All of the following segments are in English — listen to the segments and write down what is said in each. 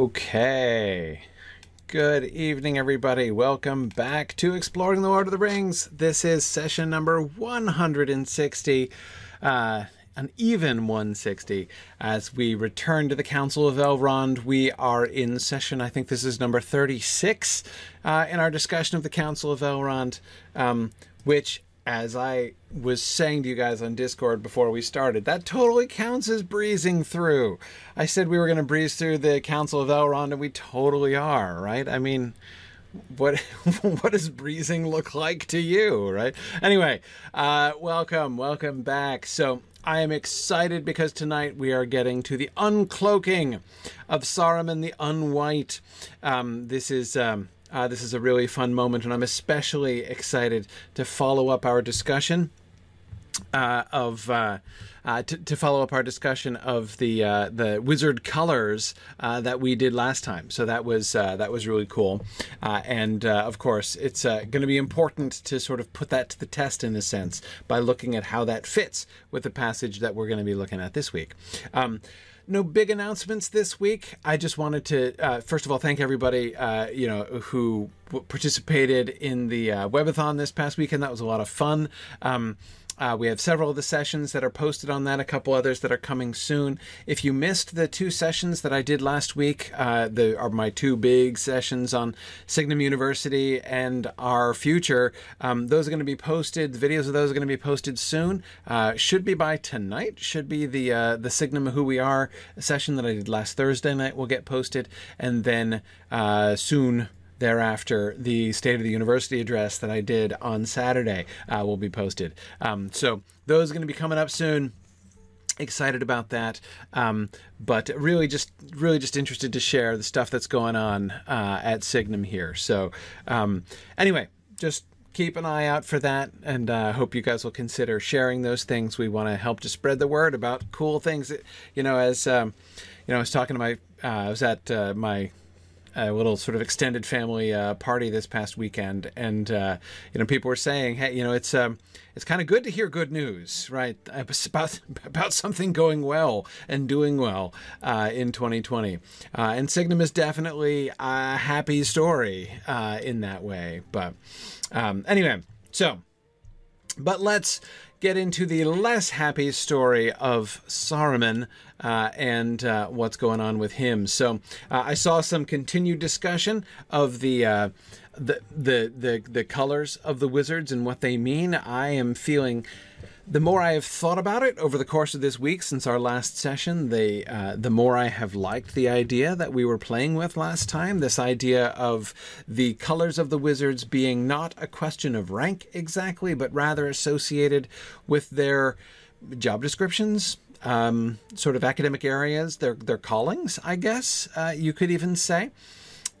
Okay, good evening everybody. Welcome back to Exploring the Lord of the Rings. This is session number 160, an even 160. As we return to the Council of Elrond, we are in session, I think this is number 36, in our discussion of the Council of Elrond, which, as I was saying to you guys on Discord before we started, that totally counts as breezing through. I said we were going to breeze through the Council of Elrond, and we totally are, right? I mean, what does breezing look like to you, right? Anyway, welcome back. So I am excited because tonight we are getting to the uncloaking of Saruman the Unwhite. This is a really fun moment, and I'm especially excited to follow up our discussion of the wizard colors that we did last time. So that was really cool, and of course it's going to be important to sort of put that to the test in a sense by looking at how that fits with the passage that we're going to be looking at this week. No big announcements this week. I just wanted to, first of all, thank everybody, who participated in the webathon this past weekend. That was a lot of fun. We have several of the sessions that are posted on that, a couple others that are coming soon. If you missed the two sessions that I did last week, are my two big sessions on Signum University and our future. Those are going to be posted. Videos of those are going to be posted soon. Should be by tonight. Should be the Signum Who We Are session that I did last Thursday night will get posted. And then soon thereafter, the State of the University address that I did on Saturday will be posted. So those are going to be coming up soon. Excited about that. But really just interested to share the stuff that's going on at Signum here. So anyway, just keep an eye out for that, and hope you guys will consider sharing those things. We want to help to spread the word about cool things. That, you know, as I was talking to my, I was at my a little sort of extended family party this past weekend, and people were saying, hey, it's kind of good to hear good news, right? About something going well and doing well in 2020, and Signum is definitely a happy story in that way. But anyway, but let's get into the less happy story of Saruman and what's going on with him. So I saw some continued discussion of the colors of the wizards and what they mean. I am feeling, the more I have thought about it over the course of this week since our last session, the more I have liked the idea that we were playing with last time, this idea of the colors of the wizards being not a question of rank exactly, but rather associated with their job descriptions, sort of academic areas, their callings, I guess you could even say.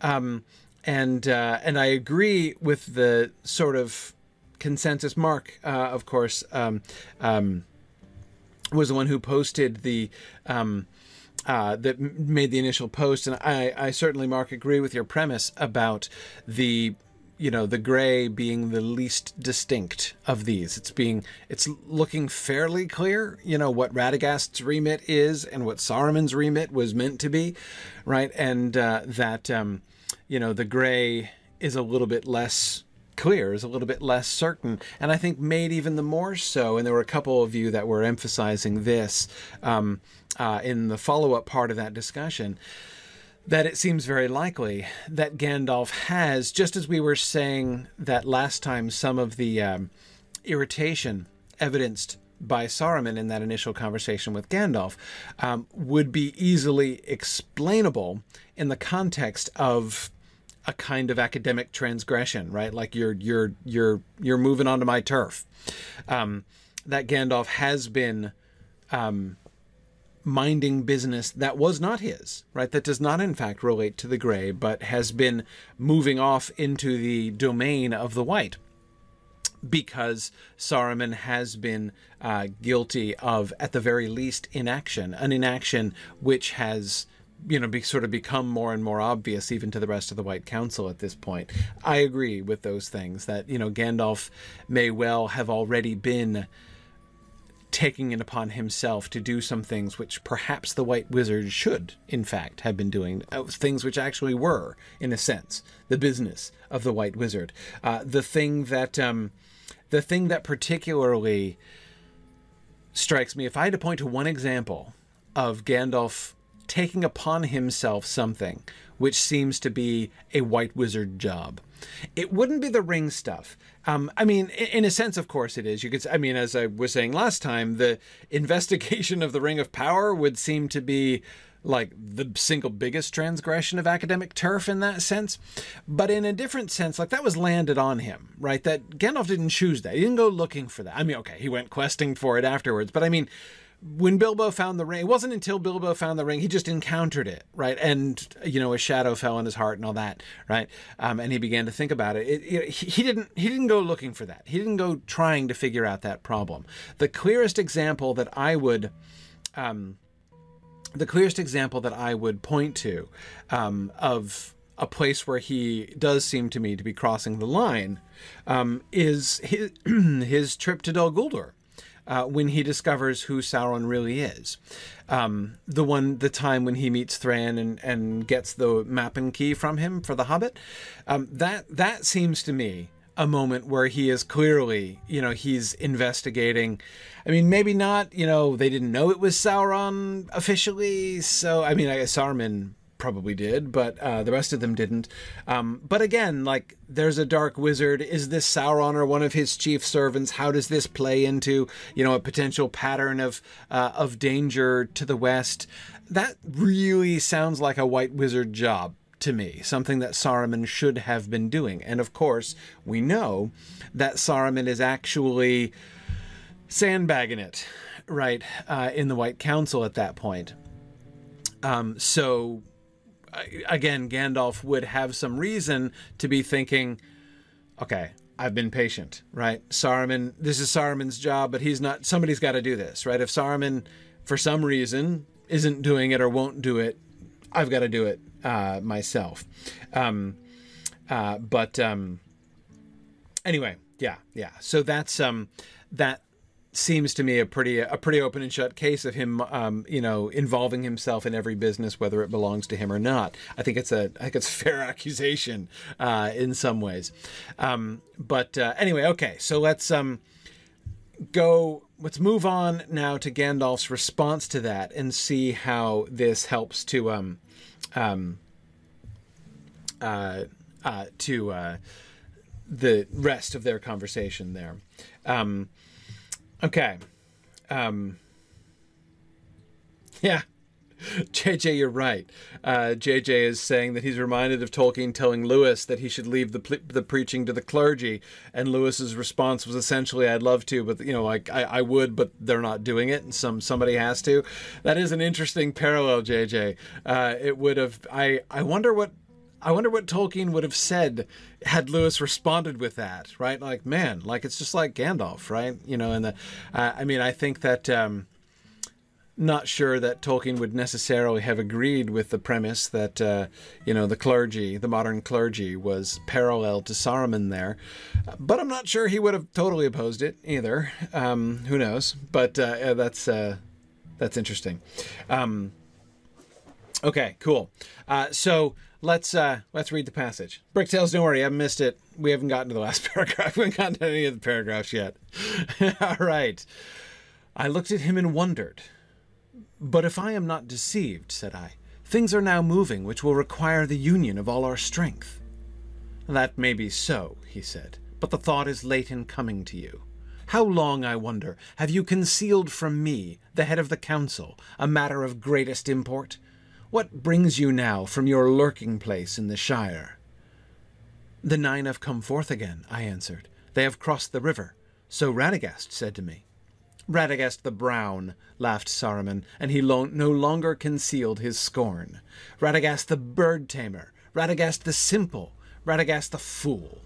And I agree with the sort of consensus. Mark, of course, was the one who posted the that made the initial post, and I certainly, Mark, agree with your premise about the, the gray being the least distinct of these. It's looking fairly clear, what Radagast's remit is and what Saruman's remit was meant to be, right? And that the gray is a little bit less clear, is a little bit less certain, and I think made even the more so, and there were a couple of you that were emphasizing this in the follow-up part of that discussion, that it seems very likely that Gandalf has, just as we were saying that last time, some of the irritation evidenced by Saruman in that initial conversation with Gandalf would be easily explainable in the context of a kind of academic transgression, right? Like you're moving onto my turf. That Gandalf has been minding business that was not his, right? That does not in fact relate to the gray, but has been moving off into the domain of the white, because Saruman has been guilty of, at the very least, inaction, an inaction which has sort of become more and more obvious even to the rest of the White Council at this point. I agree with those things, that, Gandalf may well have already been taking it upon himself to do some things which perhaps the White Wizard should, in fact, have been doing, things which actually were, in a sense, the business of the White Wizard. The thing that particularly strikes me, if I had to point to one example of Gandalf taking upon himself something which seems to be a White Wizard job, it wouldn't be the ring stuff. I mean, in a sense, of course it is. You could, I mean, as I was saying last time, the investigation of the Ring of Power would seem to be like the single biggest transgression of academic turf in that sense. But in a different sense, like, that was landed on him, right? That Gandalf didn't choose that. He didn't go looking for that. I mean, okay, he went questing for it afterwards. But I mean, when Bilbo found the ring, it wasn't until Bilbo found the ring, he just encountered it, right? And, you know, a shadow fell on his heart and all that, right? And he began to think about it. He didn't go looking for that. He didn't go trying to figure out that problem. The clearest example that I would... the clearest example that I would point to of a place where he does seem to me to be crossing the line is his trip to Dol Guldur, when he discovers who Sauron really is. The time when he meets Thrain and gets the map and key from him for the Hobbit. That seems to me a moment where he is clearly, you know, he's investigating. I mean, maybe not, you know, they didn't know it was Sauron officially. So, I mean, I guess Saruman probably did, but the rest of them didn't. But again, like, there's a dark wizard. Is this Sauron or one of his chief servants? How does this play into, you know, a potential pattern of danger to the West? That really sounds like a White Wizard job to me, something that Saruman should have been doing. And of course, we know that Saruman is actually sandbagging it, right, in the White Council at that point. So, again, Gandalf would have some reason to be thinking, okay, I've been patient, right? Saruman, this is Saruman's job, but he's not, somebody's got to do this, right? If Saruman, for some reason, isn't doing it or won't do it, I've got to do it myself. Anyway, yeah. So that's, that seems to me a pretty open and shut case of him, you know, involving himself in every business, whether it belongs to him or not. I think it's a fair accusation, in some ways. Anyway, okay. So let's, let's move on now to Gandalf's response to that and see how this helps to the rest of their conversation there. Okay. Yeah. JJ, you're right. JJ is saying that he's reminded of Tolkien telling Lewis that he should leave the preaching to the clergy, and Lewis's response was essentially, "I'd love to, but you know, like I would, but they're not doing it, and somebody has to." That is an interesting parallel, JJ. It would have. I wonder what Tolkien would have said had Lewis responded with that, right? Like, man, like it's just like Gandalf, right? You know, and I mean, I think that. Not sure that Tolkien would necessarily have agreed with the premise that, you know, the clergy, the modern clergy, was parallel to Saruman there. But I'm not sure he would have totally opposed it either. Who knows? But that's interesting. Okay, cool. So let's read the passage. Bricktails, don't worry, I haven't missed it. We haven't gotten to the last paragraph. We haven't gotten to any of the paragraphs yet. All right. I looked at him and wondered. But if I am not deceived, said I, things are now moving which will require the union of all our strength. That may be so, he said, but the thought is late in coming to you. How long, I wonder, have you concealed from me, the head of the council, a matter of greatest import? What brings you now from your lurking place in the Shire? The nine have come forth again, I answered. They have crossed the river, so Radagast said to me. Radagast the Brown, laughed Saruman, and he no longer concealed his scorn. Radagast the bird-tamer, Radagast the simple, Radagast the fool.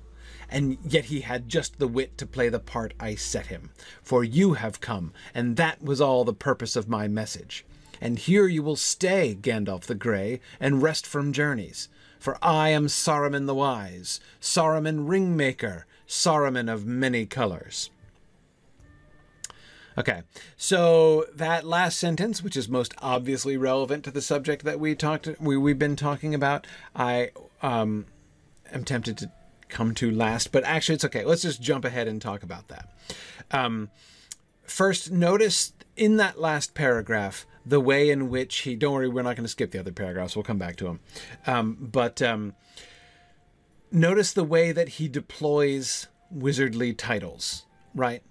And yet he had just the wit to play the part I set him. For you have come, and that was all the purpose of my message. And here you will stay, Gandalf the Grey, and rest from journeys. For I am Saruman the Wise, Saruman Ringmaker, Saruman of many colours. Okay, so that last sentence, which is most obviously relevant to the subject that we've been talking about, I am tempted to come to last, but actually it's okay. Let's just jump ahead and talk about that. First, notice in that last paragraph the way in which he... Don't worry, we're not going to skip the other paragraphs. We'll come back to them. Notice the way that he deploys wizardly titles, right?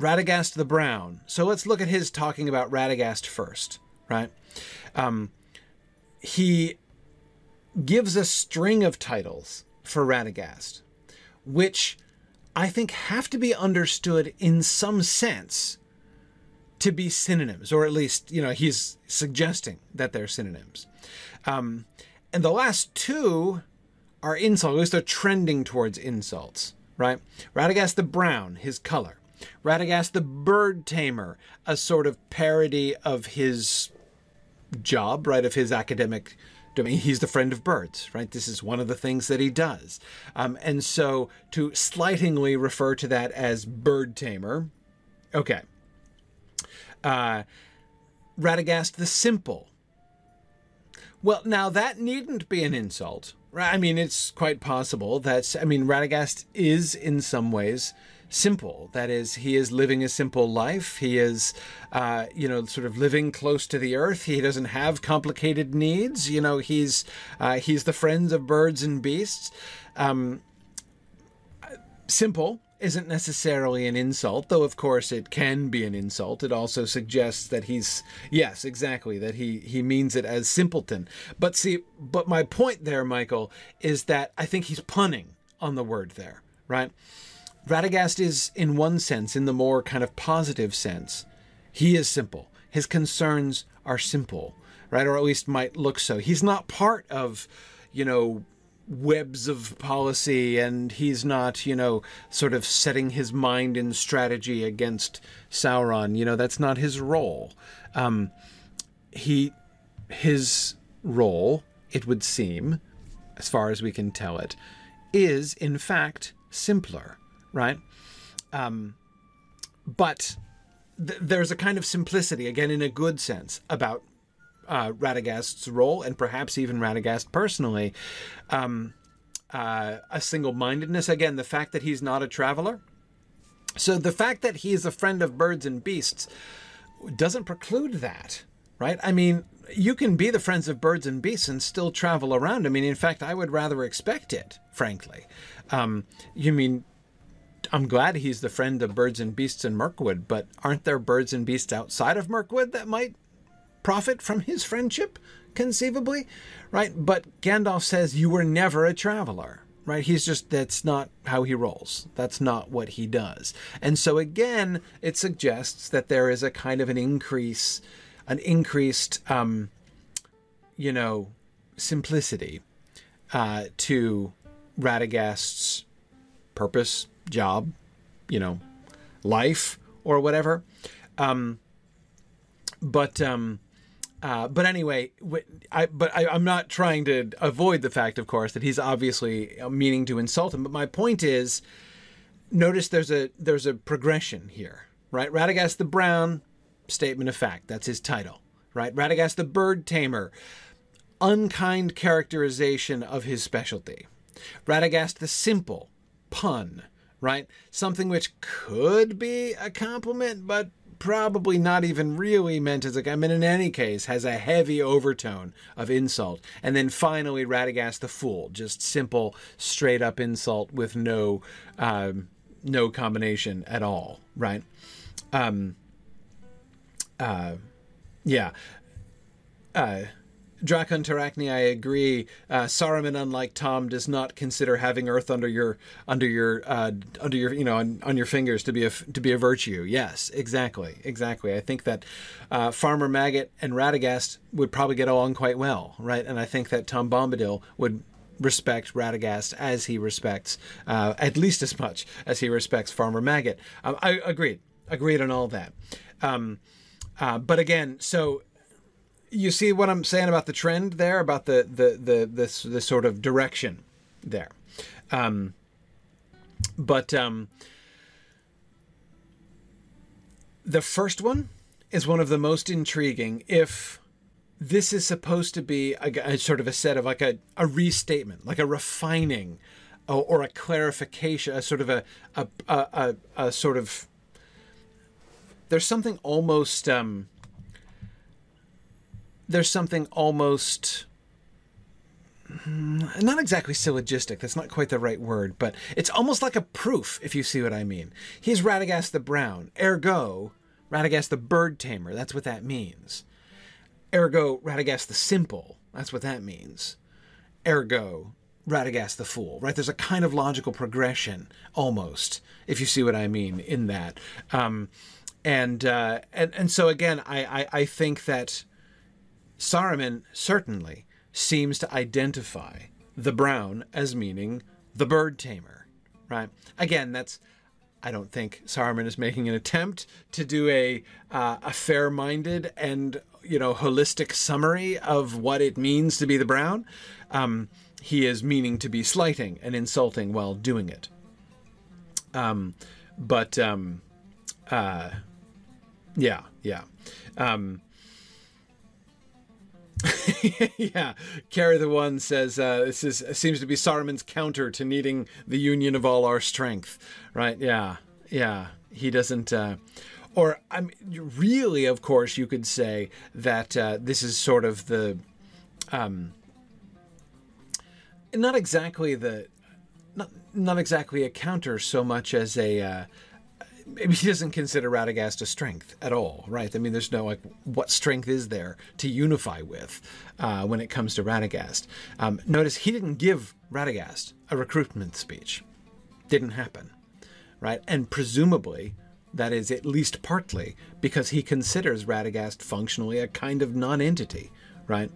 Radagast the Brown. So let's look at his talking about Radagast first, right? He gives a string of titles for Radagast, which I think have to be understood in some sense to be synonyms, or at least, you know, he's suggesting that they're synonyms. And the last two are insults, at least they're trending towards insults, right? Radagast the Brown, his color. Radagast the Bird Tamer, a sort of parody of his job, right, of his academic domain. He's the friend of birds, right? This is one of the things that he does. And so to slightingly refer to that as Bird Tamer, okay. Radagast the Simple. Well, now that needn't be an insult. I mean, it's quite possible that, I mean, Radagast is in some ways simple. That is, he is living a simple life. He is, you know, sort of living close to the earth. He doesn't have complicated needs. You know, he's the friend of birds and beasts. Simple isn't necessarily an insult, though, of course, it can be an insult. It also suggests that he's, yes, exactly, that he means it as simpleton. But see, but my point there, Michael, is that I think he's punning on the word there, right? Radagast is, in one sense, in the more kind of positive sense, he is simple. His concerns are simple, right? Or at least might look so. He's not part of, you know, webs of policy, and he's not, you know, sort of setting his mind in strategy against Sauron. You know, that's not his role. His role, it would seem, as far as we can tell it, is, in fact, simpler, right? But there's a kind of simplicity, again, in a good sense, about Radagast's role, and perhaps even Radagast personally. A single-mindedness, again, the fact that he's not a traveler. So the fact that he is a friend of birds and beasts doesn't preclude that, right? I mean, you can be the friends of birds and beasts and still travel around. I mean, in fact, I would rather expect it, frankly. I'm glad he's the friend of birds and beasts in Mirkwood, but aren't there birds and beasts outside of Mirkwood that might profit from his friendship, conceivably, right? But Gandalf says, you were never a traveler, right? He's just, that's not how he rolls. That's not what he does. And so again, it suggests that there is a kind of an increased, you know, simplicity to Radagast's purpose, job, you know, life or whatever. But anyway, I'm not trying to avoid the fact, of course, that he's obviously meaning to insult him. But my point is, notice there's a progression here, right? Radagast the Brown, statement of fact. That's his title, right? Radagast the Bird Tamer, unkind characterization of his specialty. Radagast the Simple, pun, right? Something which could be a compliment, but probably not even really meant as a compliment, in any case, has a heavy overtone of insult. And then finally, Radagast the Fool, just simple, straight up insult with no combination at all, right? Drakon Tarakni, I agree. Saruman, unlike Tom, does not consider having earth under your you know, on your fingers to be a virtue. Yes, exactly. I think that Farmer Maggot and Radagast would probably get along quite well, right? And I think that Tom Bombadil would respect Radagast as he respects, at least as much as he respects Farmer Maggot. I agreed on all that. But again, so. You see what I'm saying about the trend there, about the sort of direction there. The first one is one of the most intriguing. If this is supposed to be a sort of a set of like a restatement, like a refining or a clarification, a sort of there's something almost not exactly syllogistic. That's not quite the right word, but it's almost like a proof, if you see what I mean. He's Radagast the Brown, ergo Radagast the Bird Tamer. That's what that means. Ergo Radagast the Simple. That's what that means. Ergo Radagast the Fool. Right? There's a kind of logical progression, almost, if you see what I mean, in that. And so again, I think that Saruman certainly seems to identify the Brown as meaning the Bird Tamer, right? Again, that's, I don't think Saruman is making an attempt to do a fair-minded and, you know, holistic summary of what it means to be the Brown. He is meaning to be slighting and insulting while doing it. Yeah, Carry the One says seems to be Saruman's counter to needing the union of all our strength, right? Yeah, he doesn't. Or I mean, really, of course, you could say that this is sort of the, not exactly a counter so much as a. Maybe he doesn't consider Radagast a strength at all, right? I mean, there's no, like, what strength is there to unify with when it comes to Radagast? Notice he didn't give Radagast a recruitment speech. Didn't happen, right? And presumably, that is at least partly because he considers Radagast functionally a kind of non-entity, right?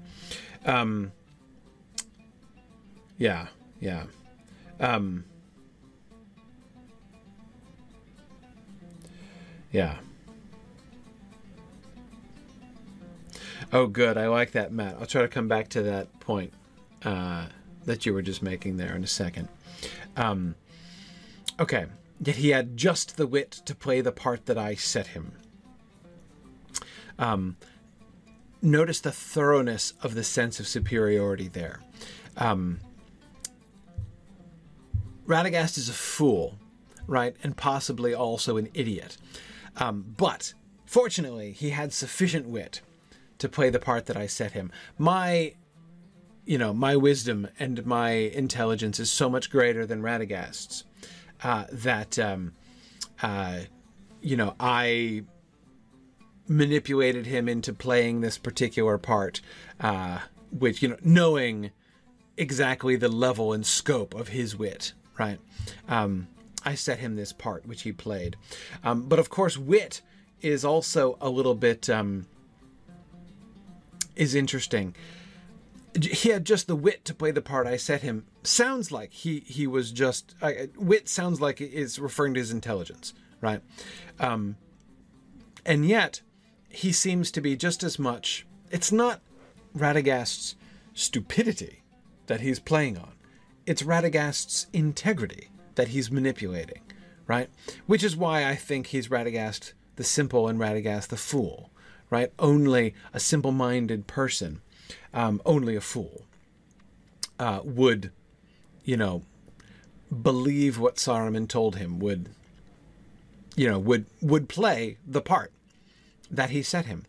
Yeah. Oh, good. I like that, Matt. I'll try to come back to that point that you were just making there in a second. Okay. Yet he had just the wit to play the part that I set him. Notice the thoroughness of the sense of superiority there. Radagast is a fool, right? And possibly also an idiot. But fortunately, he had sufficient wit to play the part that I set him. My wisdom and my intelligence is so much greater than Radagast's that, I manipulated him into playing this particular part, which, knowing exactly the level and scope of his wit, right? I set him this part, which he played. But of course, wit is also a little bit, is interesting. He had just the wit to play the part I set him. Sounds like he was just, wit sounds like it's referring to his intelligence, right? And yet, he seems to be just as much, it's not Radagast's stupidity that he's playing on. It's Radagast's integrity that he's manipulating, right? Which is why I think he's Radagast the Simple and Radagast the Fool, right? Only a simple-minded person, only a fool, would, believe what Saruman told him, would play the part that he set him.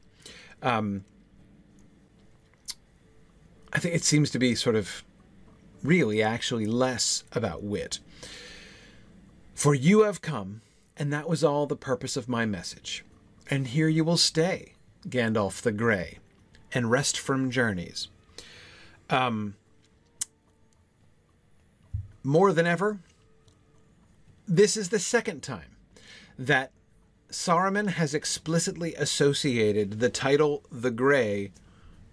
I think it seems to be sort of really actually less about wit. For you have come, and that was all the purpose of my message. And here you will stay, Gandalf the Grey, and rest from journeys. More than ever, this is the second time that Saruman has explicitly associated the title the Grey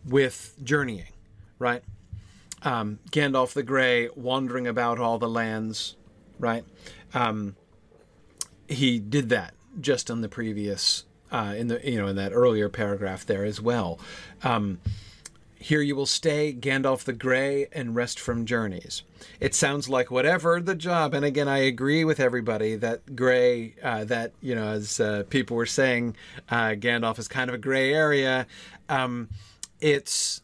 with journeying, right? Gandalf the Grey wandering about all the lands, right? He did that just on the previous, in that earlier paragraph there as well. Here you will stay, Gandalf the Grey, and rest from journeys. It sounds like whatever the job. And again, I agree with everybody that Grey, as people were saying, Gandalf is kind of a gray area. It's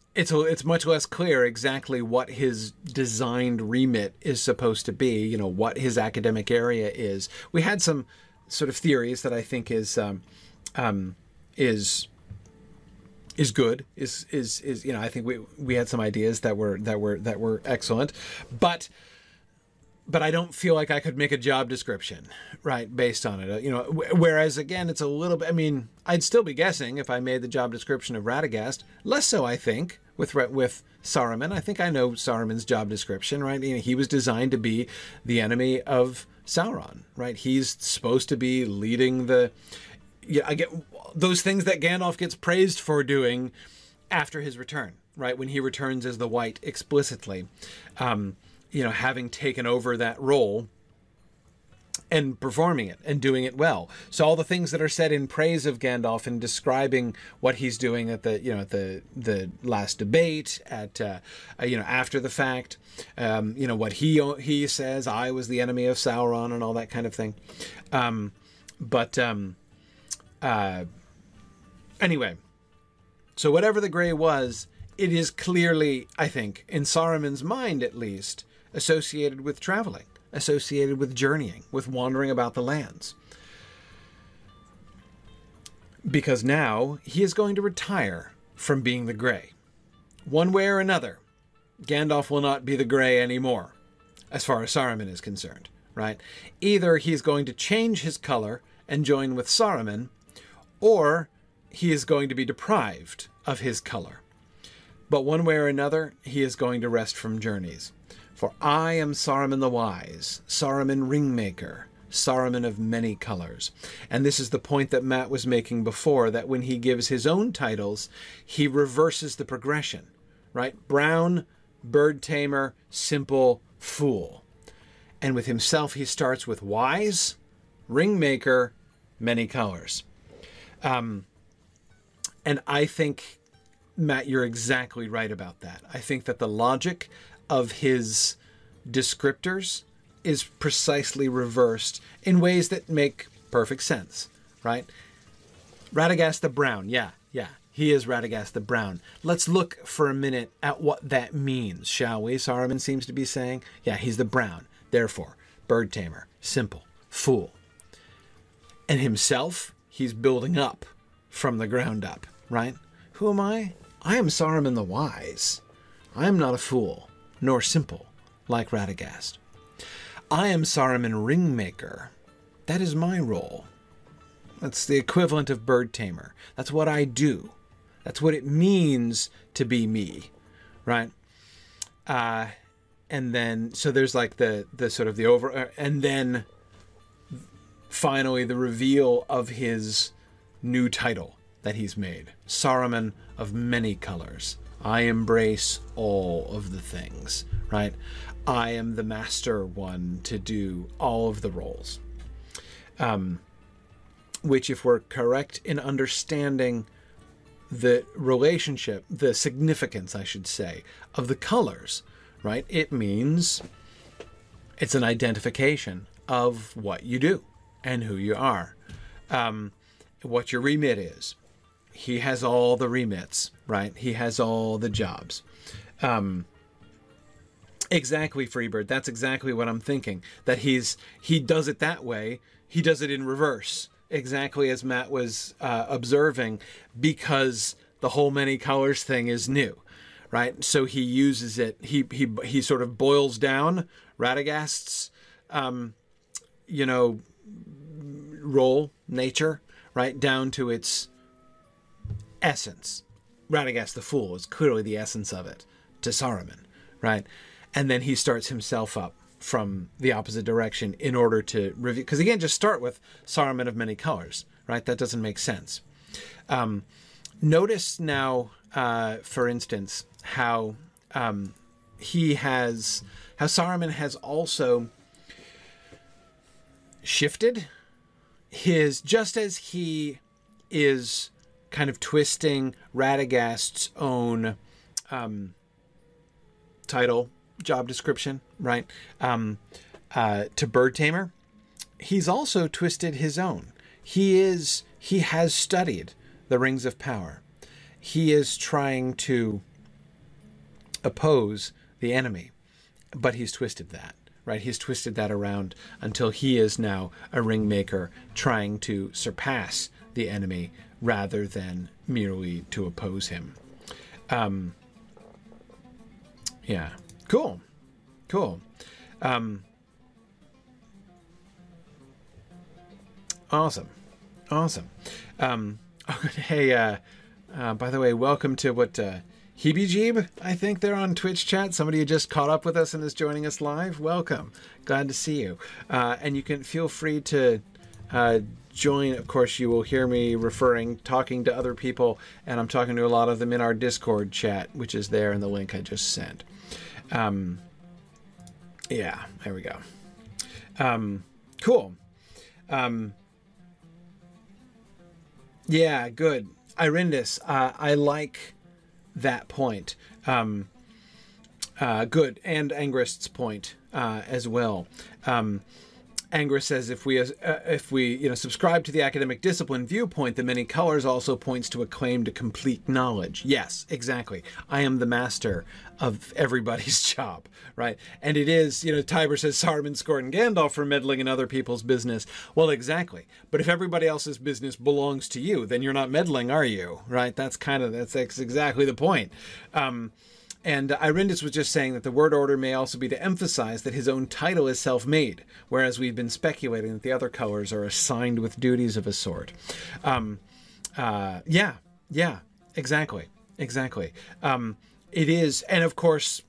much less clear exactly what his designed remit is supposed to be. You know, what his academic area is. We had some sort of theories that I think is good, you know, I think we had some ideas that were excellent, but I don't feel like I could make a job description, right, based on it. You know, whereas again, it's a little bit, I mean, I'd still be guessing if I made the job description of Radagast, less so, I think, with Saruman. I think I know Saruman's job description, right? You know, he was designed to be the enemy of Sauron, right? He's supposed to be leading the... Yeah, I get those things that Gandalf gets praised for doing after his return, right? When he returns as the White explicitly, you know, having taken over that role and performing it and doing it well. So all the things that are said in praise of Gandalf and describing what he's doing at the, you know, at the last debate, at you know, after the fact, you know, what he says, I was the enemy of Sauron and all that kind of thing. Anyway, so whatever the Grey was, it is clearly, I think, in Saruman's mind at least, associated with traveling, associated with journeying, with wandering about the lands. Because now he is going to retire from being the Grey. One way or another, Gandalf will not be the Grey anymore, as far as Saruman is concerned, right? Either he's going to change his color and join with Saruman, or he is going to be deprived of his color. But one way or another, he is going to rest from journeys. For I am Saruman the Wise, Saruman Ringmaker, Saruman of many colors. And this is the point that Matt was making before, that when he gives his own titles, he reverses the progression, right? Brown, bird tamer, simple, fool. And with himself, he starts with wise, ringmaker, many colors. And I think, Matt, you're exactly right about that. I think that the logic of his descriptors is precisely reversed in ways that make perfect sense, right? Radagast the Brown. Yeah. He is Radagast the Brown. Let's look for a minute at what that means, shall we? Saruman seems to be saying, yeah, he's the Brown. Therefore, bird tamer, simple, fool. And himself, he's building up from the ground up, right? Who am I? I am Saruman the Wise. I am not a fool, nor simple, like Radagast. I am Saruman Ringmaker. That is my role. That's the equivalent of bird tamer. That's what I do. That's what it means to be me, right? And then, so there's like the sort of the over... and then... finally, the reveal of his new title that he's made. Saruman of many colors. I embrace all of the things, right? I am the master one to do all of the roles. Which, if we're correct in understanding the relationship, the significance, I should say, of the colors, right? It means it's an identification of what you do and who you are, what your remit is. He has all the remits, right? He has all the jobs. Exactly, Freebird. That's exactly what I'm thinking, that he does it that way. He does it in reverse, exactly as Matt was observing, because the whole many colors thing is new, right? So he uses it, he sort of boils down Radagast's, you know, role, nature, right, down to its essence. Radagast the Fool is clearly the essence of it to Saruman, right? And then he starts himself up from the opposite direction in order to review. Because again, just start with Saruman of many colors, right? That doesn't make sense. Notice now, for instance, how how Saruman has also shifted his, just as he is kind of twisting Radagast's own title, job description, right? To bird tamer. He's also twisted his own. He has studied the Rings of Power. He is trying to oppose the enemy, but he's twisted that, right? He's twisted that around until he is now a ringmaker trying to surpass the enemy rather than merely to oppose him. Yeah. Cool. Cool. Awesome. Awesome. Hey, by the way, welcome to what, Heebie-Jeeb, I think they're on Twitch chat. Somebody who just caught up with us and is joining us live. Welcome. Glad to see you. And you can feel free to join. Of course, you will hear me talking to other people, and I'm talking to a lot of them in our Discord chat, which is there in the link I just sent. Yeah, there we go. Cool. Yeah, good. Irindus, I like that point. Good. And Angrist's point as well. Angrist says, if we subscribe to the academic discipline viewpoint, the many colors also points to a claim to complete knowledge. Yes, exactly. I am the master of everybody's job, right? And it is, Tiber says Saruman scorned Gandalf for meddling in other people's business. Well, exactly. But if everybody else's business belongs to you, then you're not meddling, are you? Right? That's exactly the point. And Irindus was just saying that the word order may also be to emphasize that his own title is self-made, whereas we've been speculating that the other colors are assigned with duties of a sort. Yeah, exactly. Exactly. It is, and of course,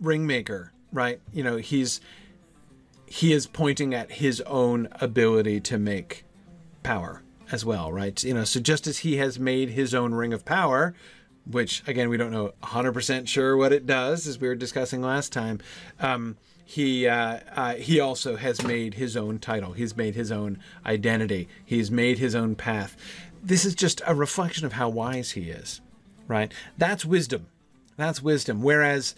Ringmaker, right? He is pointing at his own ability to make power as well, right? So just as he has made his own ring of power, which, again, we don't know 100% sure what it does, as we were discussing last time. He also has made his own title. He's made his own identity. He's made his own path. This is just a reflection of how wise he is, right? That's wisdom. That's wisdom. Whereas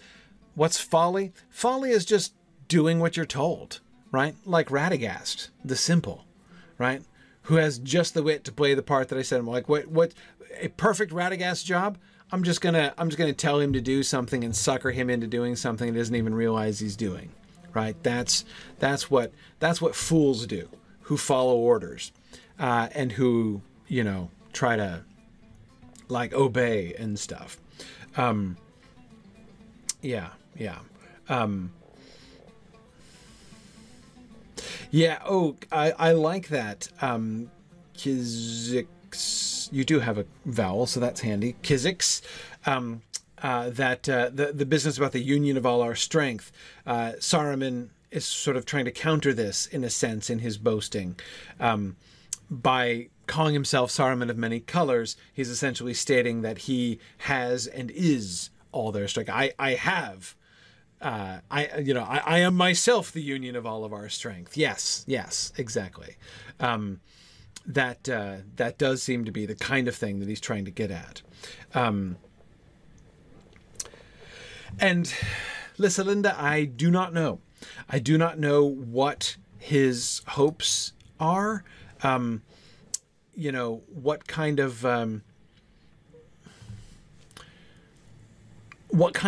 what's folly? Folly is just doing what you're told, right? Like Radagast, the simple, right? Who has just the wit to play the part that I said. I'm like, what a perfect Radagast job. I'm just gonna tell him to do something and sucker him into doing something he doesn't even realize he's doing, right? That's what fools do, who follow orders, and who try to obey and stuff. Yeah. Oh, I like that. Kizix, you do have a vowel, so that's handy. Kizix, the business about the union of all our strength. Saruman is sort of trying to counter this in a sense in his boasting, by calling himself Saruman of many colors. He's essentially stating that he has and is all their strength. I have. I am myself the union of all of our strength. Yes, exactly. That does seem to be the kind of thing that he's trying to get at. And Lissalinda, I do not know. I do not know what his hopes are. What kind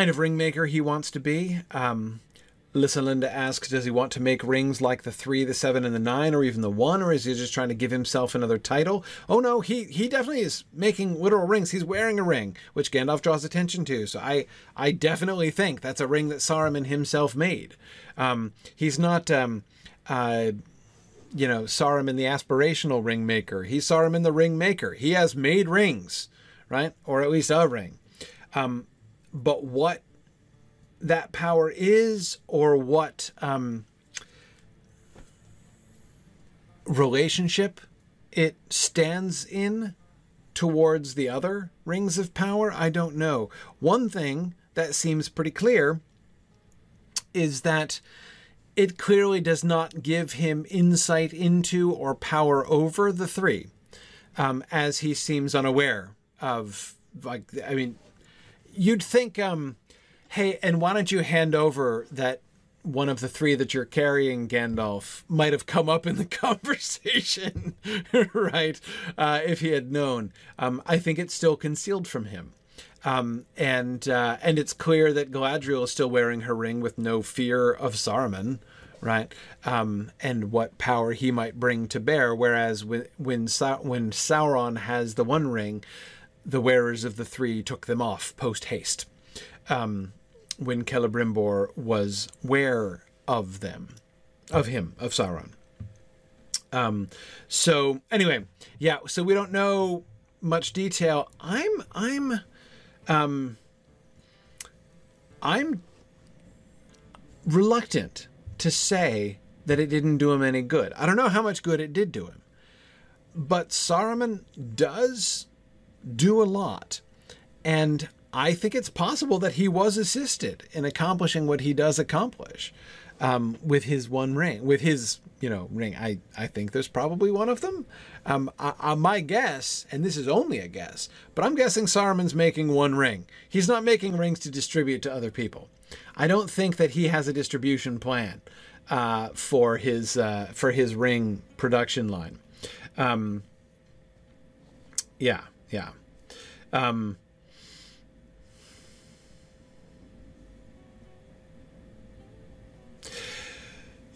of ringmaker he wants to be. Lissalinda asks, does he want to make rings like the 3, the 7, and the 9, or even the 1, or is he just trying to give himself another title? Oh, no, he definitely is making literal rings. He's wearing a ring, which Gandalf draws attention to, so I definitely think that's a ring that Saruman himself made. He's not, Saruman the aspirational ringmaker. He's Saruman the ringmaker. He has made rings, right? Or at least a ring. But what that power is, or what relationship it stands in towards the other rings of power, I don't know. One thing that seems pretty clear is that it clearly does not give him insight into or power over the 3, as he seems unaware of, you'd think, hey, and why don't you hand over that one of the three that you're carrying, Gandalf, might have come up in the conversation, right? If he had known. I think it's still concealed from him. And it's clear that Galadriel is still wearing her ring with no fear of Saruman, right? And what power he might bring to bear. Whereas when Sauron has the One Ring, the wearers of the three took them off post-haste. When Celebrimbor was ware of them, of Sauron. So anyway, yeah. So we don't know much detail. I'm reluctant to say that it didn't do him any good. I don't know how much good it did do him, but Saruman does do a lot, and I think it's possible that he was assisted in accomplishing what he does accomplish with his one ring, with his, ring. I think there's probably one of them. My guess, and this is only a guess, but I'm guessing Saruman's making one ring. He's not making rings to distribute to other people. I don't think that he has a distribution plan for his ring production line.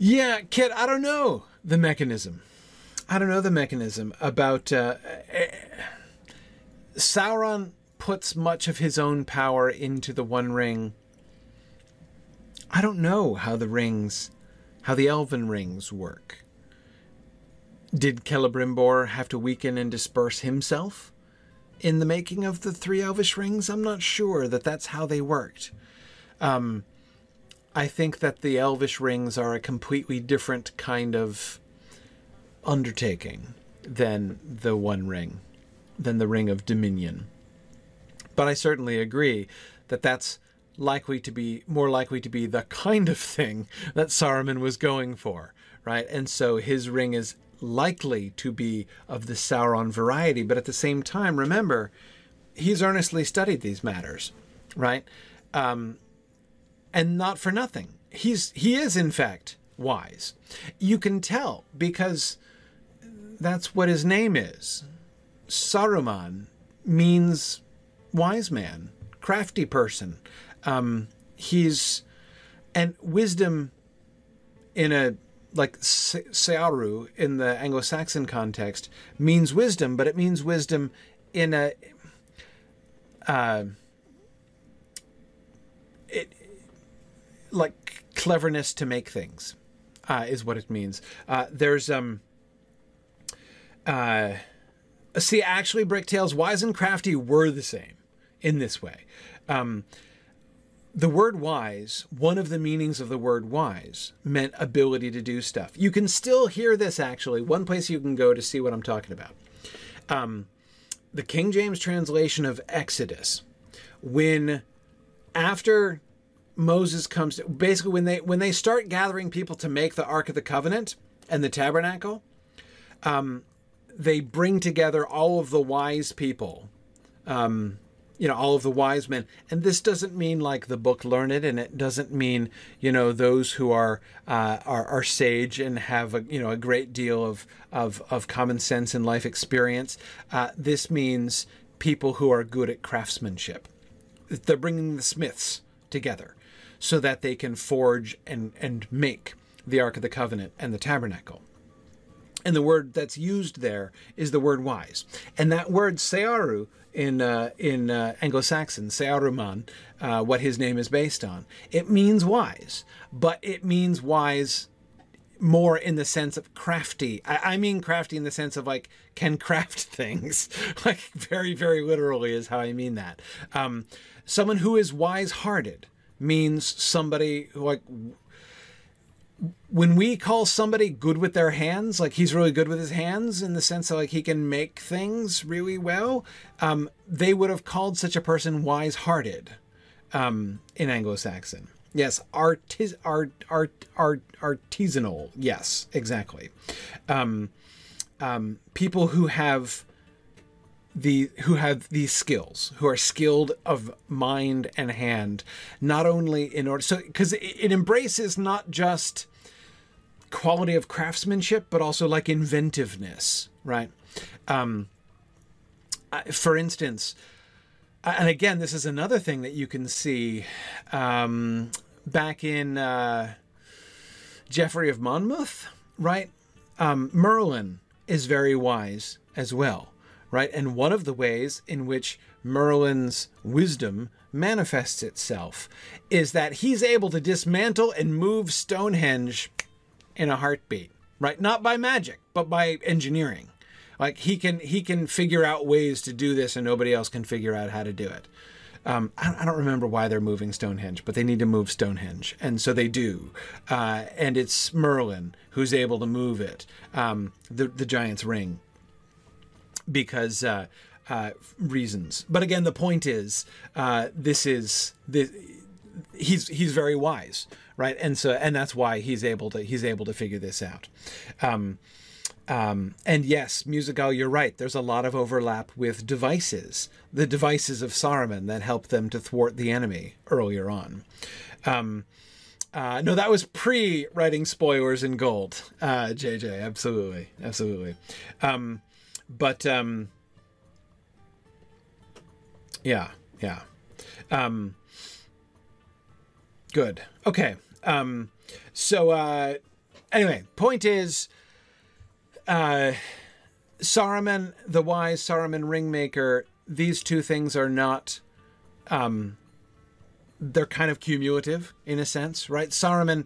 Yeah, Kit, I don't know the mechanism. I don't know the mechanism about... Sauron puts much of his own power into the One Ring. I don't know how the rings, how the Elven rings work. Did Celebrimbor have to weaken and disperse himself in the making of the three Elvish rings? I'm not sure that that's how they worked. I think that the Elvish rings are a completely different kind of undertaking than the One Ring, than the Ring of Dominion. But I certainly agree that that's likely to be, more likely to be the kind of thing that Saruman was going for, right? And so his ring is likely to be of the Sauron variety, but at the same time, remember, he's earnestly studied these matters, right? And not for nothing. He is, in fact, wise. You can tell, because that's what his name is. Saruman means wise man, crafty person. And wisdom in a, like Searu in the Anglo-Saxon context, means wisdom, but it means wisdom in a... like cleverness to make things is what it means. See, actually, Bricktails, wise and crafty were the same in this way. The word wise, one of the meanings of the word wise, meant ability to do stuff. You can still hear this, actually. One place you can go to see what I'm talking about. The King James translation of Exodus, when after... Moses comes to, basically when they start gathering people to make the Ark of the Covenant and the tabernacle, they bring together all of the wise people, all of the wise men. And this doesn't mean like the book learned, and it doesn't mean, those who are sage and have a great deal of common sense and life experience. This means people who are good at craftsmanship. They're bringing the smiths together, so that they can forge and make the Ark of the Covenant and the tabernacle. And the word that's used there is the word wise. And that word Searu in Anglo-Saxon, Saruman, what his name is based on, it means wise, but it means wise more in the sense of crafty. I mean crafty in the sense of like can craft things, like very, very literally is how I mean that. Someone who is wise-hearted means somebody who, like, when we call somebody good with their hands, like he's really good with his hands in the sense that like he can make things really well, they would have called such a person wise-hearted in Anglo-Saxon. Yes, artisanal. Yes, exactly. People who have who have these skills, who are skilled of mind and hand, not only in order, so because it embraces not just quality of craftsmanship, but also like inventiveness, right? For instance, and again, this is another thing that you can see back in Geoffrey of Monmouth, right? Merlin is very wise as well, right? And one of the ways in which Merlin's wisdom manifests itself is that he's able to dismantle and move Stonehenge in a heartbeat, right? Not by magic, but by engineering. Like he can figure out ways to do this and nobody else can figure out how to do it. I don't remember why they're moving Stonehenge, but they need to move Stonehenge. And so they do. And it's Merlin who's able to move it. The giant's ring. Because reasons. But again, the point is, he's very wise, right? And so, and that's why he's able to figure this out. And yes, Musical, you're right. There's a lot of overlap with devices, the devices of Saruman that help them to thwart the enemy earlier on. No, that was pre-writing spoilers in gold. JJ, absolutely, absolutely. But good. Okay. So anyway, point is, Saruman, the wise, Saruman Ringmaker, these two things are not, they're kind of cumulative in a sense, right? Saruman,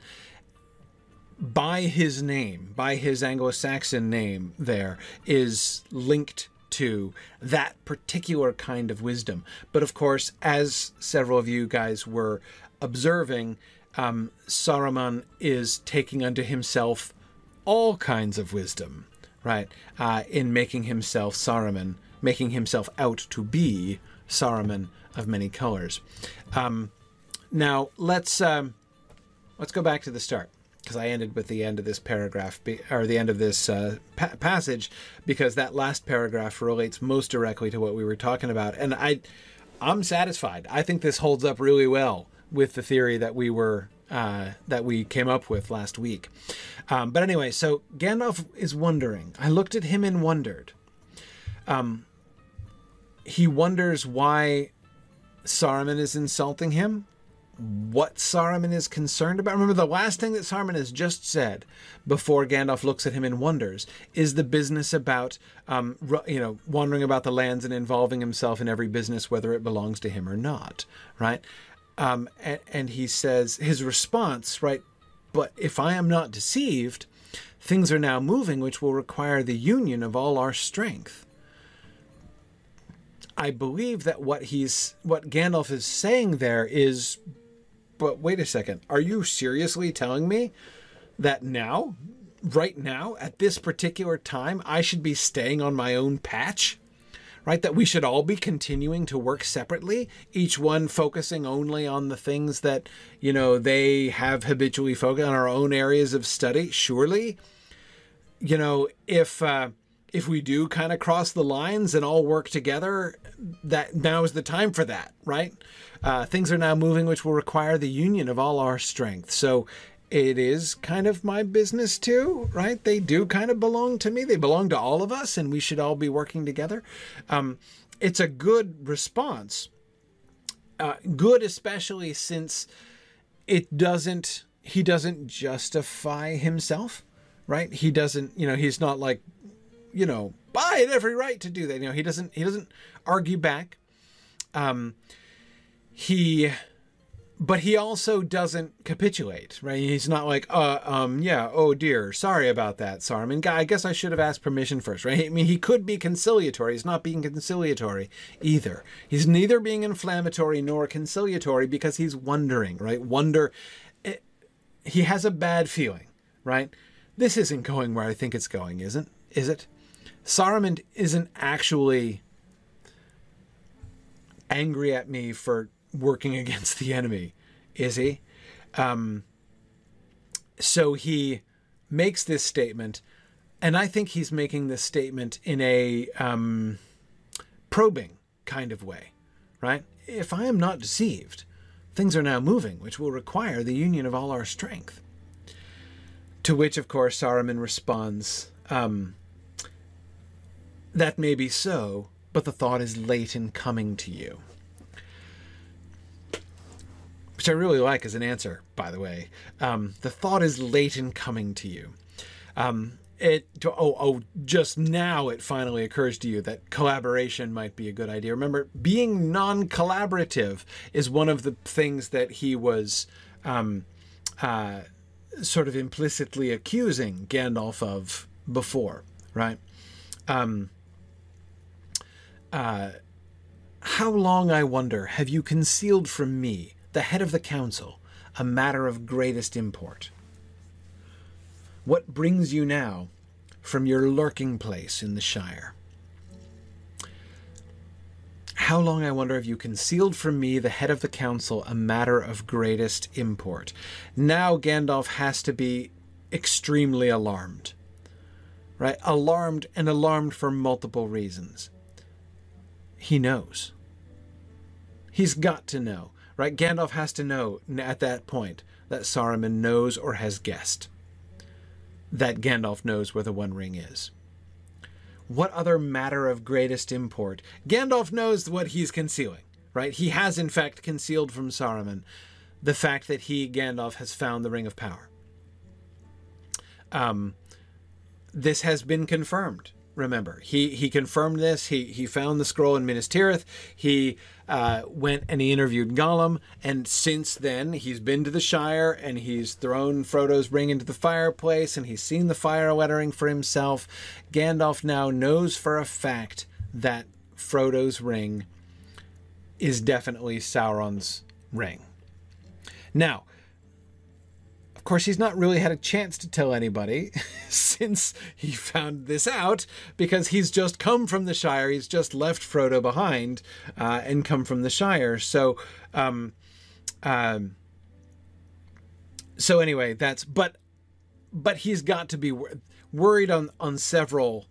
by his name, by his Anglo-Saxon name there, is linked to that particular kind of wisdom. But of course, as several of you guys were observing, Saruman is taking unto himself all kinds of wisdom, right? In making himself Saruman, making himself out to be Saruman of many colors. Now, let's go back to the start, because I ended with the end of this paragraph, or the end of this passage, because that last paragraph relates most directly to what we were talking about. And I'm satisfied. I think this holds up really well with the theory that we came up with last week. But anyway, so Gandalf is wondering. I looked at him and wondered. He wonders why Saruman is insulting him. What Saruman is concerned about. Remember, the last thing that Saruman has just said before Gandalf looks at him and wonders is the business about, wandering about the lands and involving himself in every business, whether it belongs to him or not, right? And he says, his response, right, but if I am not deceived, things are now moving, which will require the union of all our strength. I believe that what Gandalf is saying there is, but wait a second, are you seriously telling me that now, right now, at this particular time, I should be staying on my own patch, right? That we should all be continuing to work separately, each one focusing only on the things that, they have habitually focused on, our own areas of study. Surely, if we do kind of cross the lines and all work together, that now is the time for that, right? Things are now moving, which will require the union of all our strength. So it is kind of my business too, right? They do kind of belong to me. They belong to all of us, and we should all be working together. It's a good response. Good, especially since he doesn't justify himself, right? He doesn't, he's not like, I had every right to do that. He doesn't argue back. But he also doesn't capitulate, right? He's not like, oh dear, sorry about that, Saruman. I guess I should have asked permission first, right? I mean, he could be conciliatory. He's not being conciliatory either. He's neither being inflammatory nor conciliatory because he's wondering, right? He has a bad feeling, right? This isn't going where I think it's going, is it? Saruman isn't actually angry at me for working against the enemy, is he? So he makes this statement, and I think he's making this statement in a probing kind of way, right? If I am not deceived, things are now moving, which will require the union of all our strength. To which, of course, Saruman responds, that may be so, but the thought is late in coming to you. Which I really like as an answer, by the way. The thought is late in coming to you. Just now it finally occurs to you that collaboration might be a good idea. Remember, being non-collaborative is one of the things that he was sort of implicitly accusing Gandalf of before, right? How long, I wonder, have you concealed from me, the head of the council, a matter of greatest import? What brings you now from your lurking place in the Shire? How long, I wonder, have you concealed from me, the head of the council, a matter of greatest import? Now Gandalf has to be extremely alarmed, right? Alarmed, and alarmed for multiple reasons. He knows. He's got to know, right? Gandalf has to know at that point that Saruman knows or has guessed that Gandalf knows where the One Ring is. What other matter of greatest import? Gandalf knows what he's concealing, right? He has, in fact, concealed from Saruman the fact that he, Gandalf, has found the Ring of Power. This has been confirmed, remember. He confirmed this. He found the scroll in Minas Tirith. He went and he interviewed Gollum. And since then, he's been to the Shire and he's thrown Frodo's ring into the fireplace and he's seen the fire lettering for himself. Gandalf now knows for a fact that Frodo's ring is definitely Sauron's ring. Now, of course, he's not really had a chance to tell anybody since he found this out, because he's just come from the Shire. He's just left Frodo behind and come from the Shire. So, so anyway, that's, but he's got to be worried on several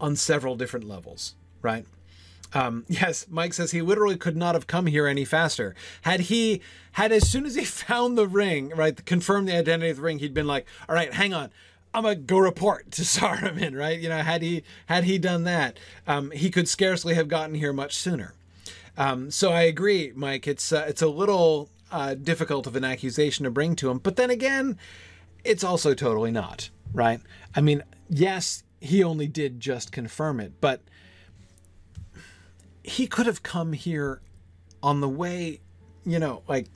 different levels, right? Yes, Mike says he literally could not have come here any faster. Had as soon as he found the ring, right, confirmed the identity of the ring, he'd been like, all right, hang on, I'm going to go report to Saruman, right? You know, had he done that, he could scarcely have gotten here much sooner. So I agree, Mike, it's a little difficult of an accusation to bring to him, but then again, it's also totally not, right? I mean, yes, he only did just confirm it, but he could have come here on the way, you know, like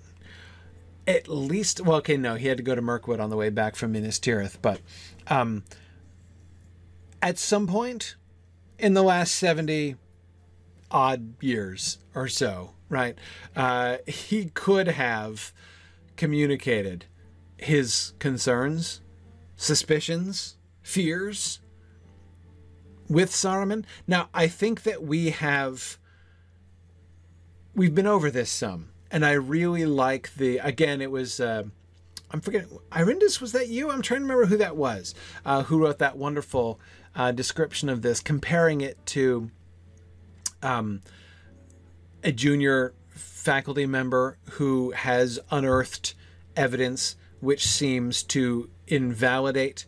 at least, well, okay, no, he had to go to Mirkwood on the way back from Minas Tirith, but at some point in the last 70 odd years or so, right, he could have communicated his concerns, suspicions, fears with Saruman. Now, I think that we've been over this some, and I really like it was, I'm forgetting, Irindus, was that you? I'm trying to remember who that was, who wrote that wonderful description of this, comparing it to a junior faculty member who has unearthed evidence which seems to invalidate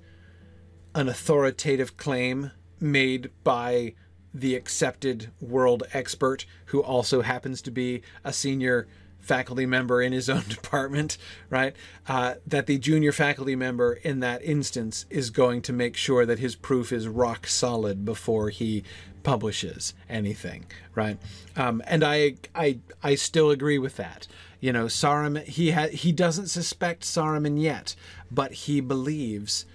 an authoritative claim made by the accepted world expert who also happens to be a senior faculty member in his own department, right? That the junior faculty member in that instance is going to make sure that his proof is rock solid before he publishes anything, right? And I still agree with that. You know, Saruman, he doesn't suspect Saruman yet, but he believes...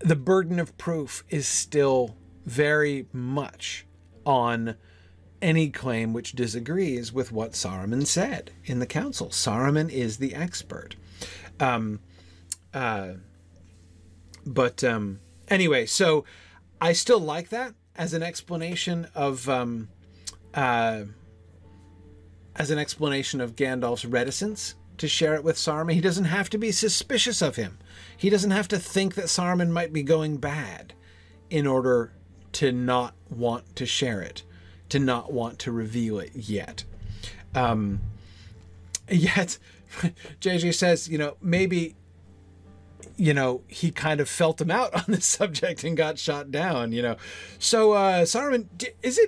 the burden of proof is still very much on any claim which disagrees with what Saruman said in the council. Saruman is the expert. Anyway, so I still like that as an explanation of Gandalf's reticence to share it with Saruman. He doesn't have to be suspicious of him. He doesn't have to think that Saruman might be going bad in order to not want to share it, to not want to reveal it yet. Yet, JJ says, you know, maybe, you know, he kind of felt him out on this subject and got shot down, you know. So, Saruman, is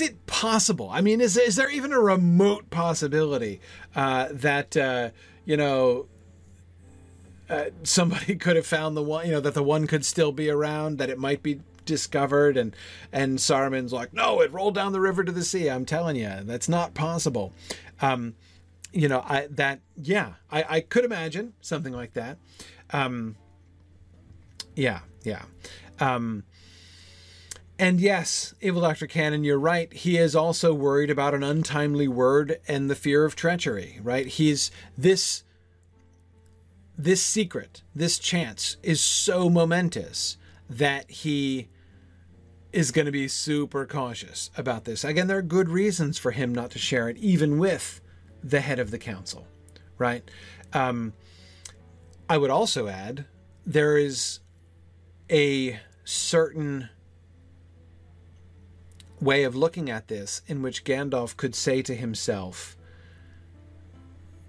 it possible? I mean, is there even a remote possibility that, you know, somebody could have found the one, you know, that the one could still be around, that it might be discovered? And Saruman's like, no, it rolled down the river to the sea. I'm telling you, that's not possible. You know, I could imagine something like that. And yes, Evil Dr. Cannon, you're right. He is also worried about an untimely word and the fear of treachery, right? He's this secret, this chance is so momentous that he is going to be super cautious about this. Again, there are good reasons for him not to share it, even with the head of the council, right? I would also add, there is a certain way of looking at this in which Gandalf could say to himself,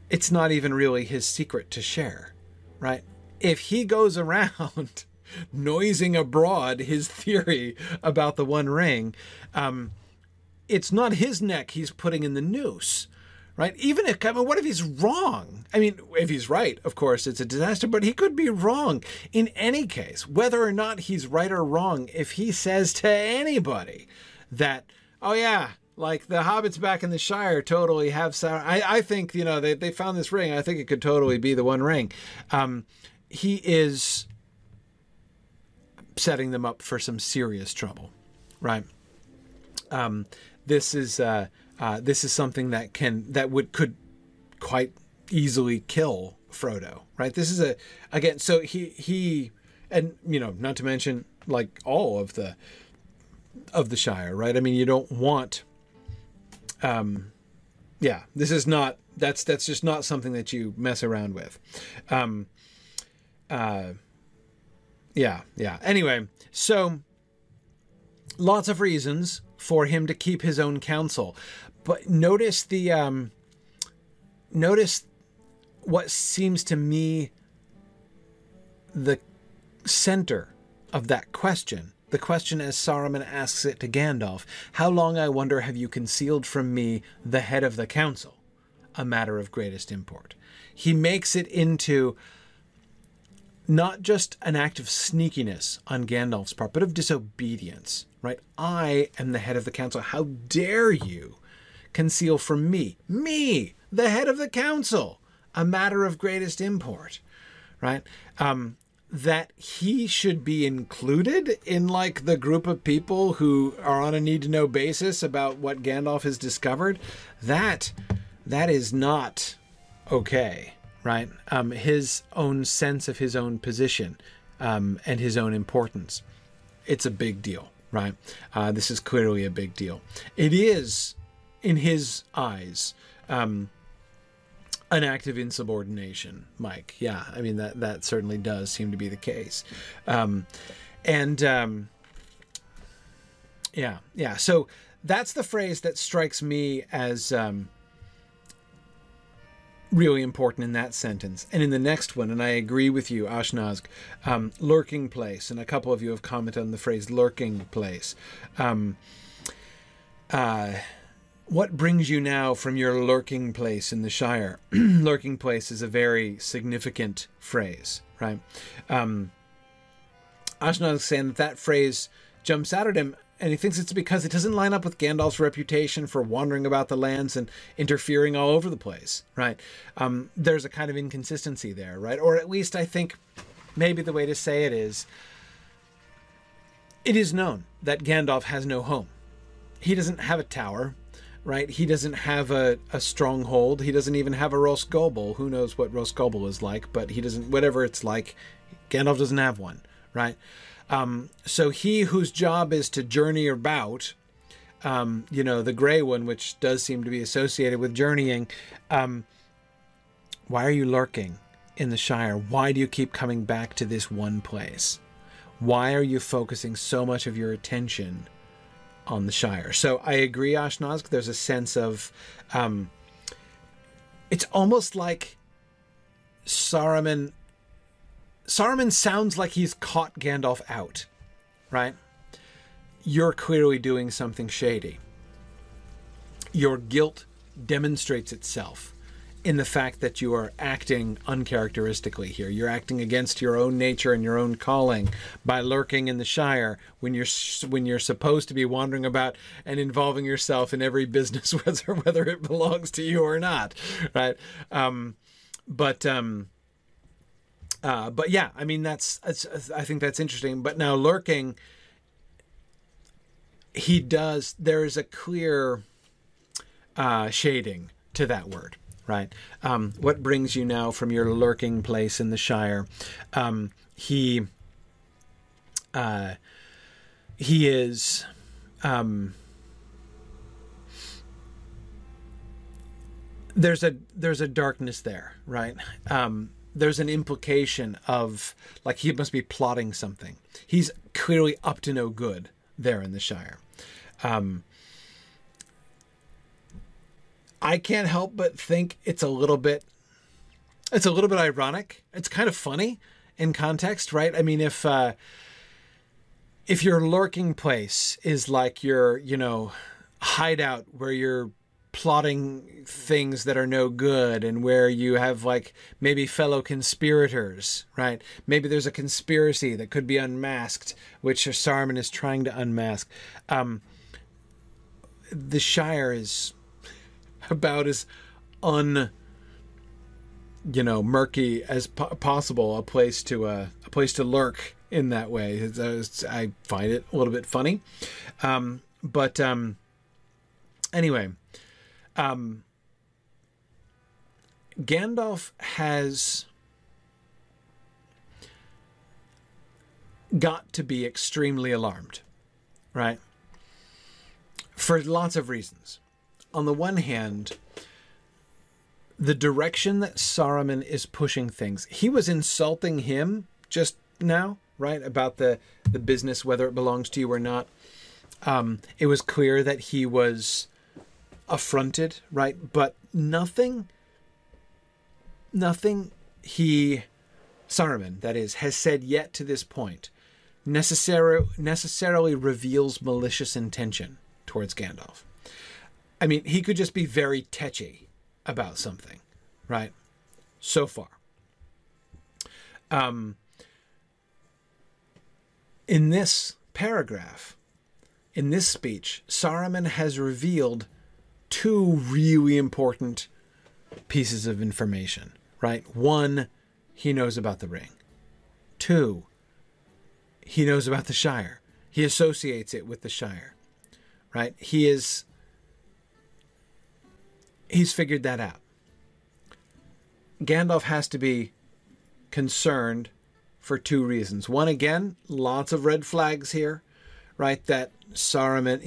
it's not even really his secret to share, right? If he goes around noising abroad his theory about the One Ring, it's not his neck he's putting in the noose, right? Even if, I mean, what if he's wrong? I mean, if he's right, of course, it's a disaster, but he could be wrong. In any case, whether or not he's right or wrong, if he says to anybody that, oh yeah, like the hobbits back in the Shire totally have Sauron. I think, you know, they found this ring. I think it could totally be the One Ring. He is setting them up for some serious trouble, right? This is something that could quite easily kill Frodo, right? This is so he, and you know, not to mention like all of the Shire, right? I mean, you don't want, this is not, that's just not something that you mess around with. Anyway, so lots of reasons for him to keep his own counsel, but notice the, notice what seems to me the center of that question. The question as Saruman asks it to Gandalf, how long, I wonder, have you concealed from me the head of the council? A matter of greatest import. He makes it into not just an act of sneakiness on Gandalf's part, but of disobedience, right? I am the head of the council. How dare you conceal from me, the head of the council, a matter of greatest import, right? That he should be included in like the group of people who are on a need to know basis about what Gandalf has discovered, that is not okay, right? His own sense of his own position and his own importance. It's a big deal, right? This is clearly a big deal. It is, in his eyes, an act of insubordination, Mike. Yeah, I mean, that certainly does seem to be the case. So that's the phrase that strikes me as really important in that sentence. And in the next one, and I agree with you, Ashnazg, lurking place. And a couple of you have commented on the phrase lurking place. What brings you now from your lurking place in the Shire? Lurking place is a very significant phrase, right? Ashnazg is saying that phrase jumps out at him, and he thinks it's because it doesn't line up with Gandalf's reputation for wandering about the lands and interfering all over the place, right? There's a kind of inconsistency there, right? Or at least I think maybe the way to say it is known that Gandalf has no home. He doesn't have a tower, right? He doesn't have a stronghold. He doesn't even have a Rosgobel. Who knows what Rosgobel is like, but he doesn't, whatever it's like, Gandalf doesn't have one, right? So he whose job is to journey about, you know, the gray one, which does seem to be associated with journeying. Why are you lurking in the Shire? Why do you keep coming back to this one place? Why are you focusing so much of your attention on the Shire? So I agree, Ashnazg. There's a sense of... it's almost like Saruman... Saruman sounds like he's caught Gandalf out, right? You're clearly doing something shady. Your guilt demonstrates itself in the fact that you are acting uncharacteristically here. You're acting against your own nature and your own calling by lurking in the Shire when you're supposed to be wandering about and involving yourself in every business, whether it belongs to you or not, right? But yeah, I mean, I think that's interesting. But now lurking, there is a clear shading to that word, right? What brings you now from your lurking place in the Shire? He is, there's a darkness there, right? There's an implication of, like, he must be plotting something. He's clearly up to no good there in the Shire. I can't help but think it's a little bit ironic. It's kind of funny in context, right? I mean, if your lurking place is like your, hideout where you're plotting things that are no good and where you have, like, maybe fellow conspirators, right? Maybe there's a conspiracy that could be unmasked, which Saruman is trying to unmask. The Shire is about as murky as possible, a place to lurk in that way. I find it a little bit funny. Anyway... Gandalf has got to be extremely alarmed, right? For lots of reasons. On the one hand, the direction that Saruman is pushing things. He was insulting him just now, right? About the business, whether it belongs to you or not. It was clear that he was... affronted, right? But nothing Saruman, that is, has said yet to this point necessarily reveals malicious intention towards Gandalf. I mean, he could just be very tetchy about something, right? So far. In this paragraph, in this speech, Saruman has revealed two really important pieces of information, right? One, he knows about the ring. Two, he knows about the Shire. He associates it with the Shire, right? He's figured that out. Gandalf has to be concerned for two reasons. One, again, lots of red flags here, right? That Saruman,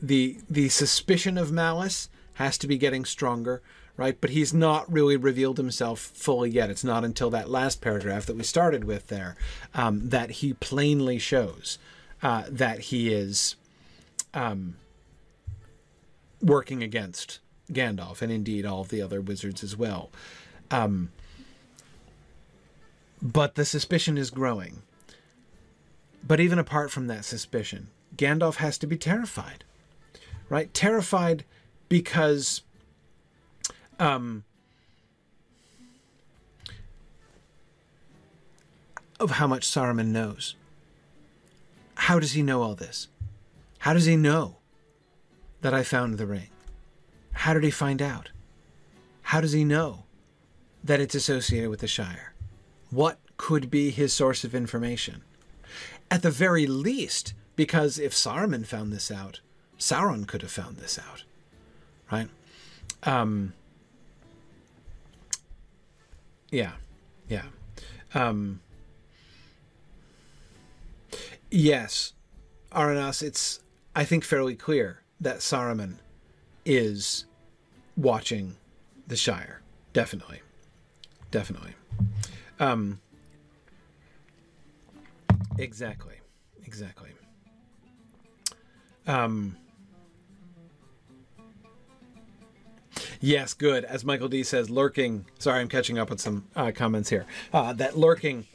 the suspicion of malice has to be getting stronger, right? But he's not really revealed himself fully yet. It's not until that last paragraph that we started with there that he plainly shows that he is working against Gandalf and indeed all the other wizards as well. But the suspicion is growing. But even apart from that suspicion, Gandalf has to be terrified, right? Terrified because of how much Saruman knows. How does he know all this? How does he know that I found the ring? How did he find out? How does he know that it's associated with the Shire? What could be his source of information? At the very least... because if Saruman found this out, Sauron could have found this out, right? Yes, Aranas, it's, I think, fairly clear that Saruman is watching the Shire. Definitely. Exactly. Exactly. Yes, good. As Michael D says, lurking. Sorry, I'm catching up with some comments here. That lurking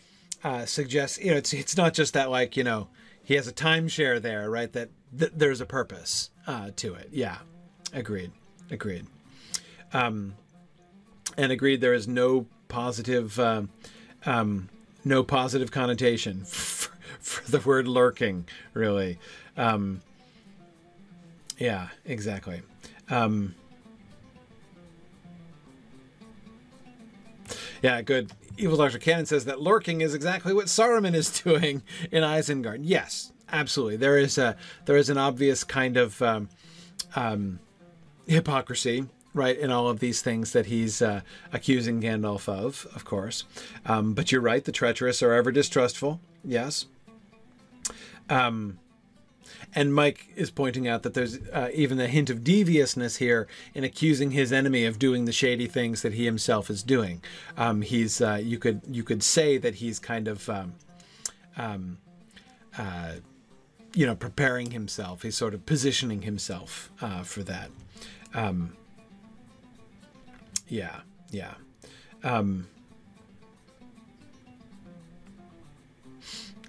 suggests, you know, it's not just that, like, you know, he has a timeshare there, right? That there's a purpose to it. Yeah, agreed. Agreed. And agreed, there is no positive connotation for the word lurking, really. Yeah, exactly. Yeah, good. Evil Dr. Cannon says that lurking is exactly what Saruman is doing in Isengard. Yes, absolutely. There is an obvious kind of hypocrisy, right, in all of these things that he's accusing Gandalf of course. But you're right, the treacherous are ever distrustful. Yes. And Mike is pointing out that there's even a hint of deviousness here in accusing his enemy of doing the shady things that he himself is doing. He's you could say that he's kind of you know, preparing himself. He's sort of positioning himself for that. Yeah, yeah.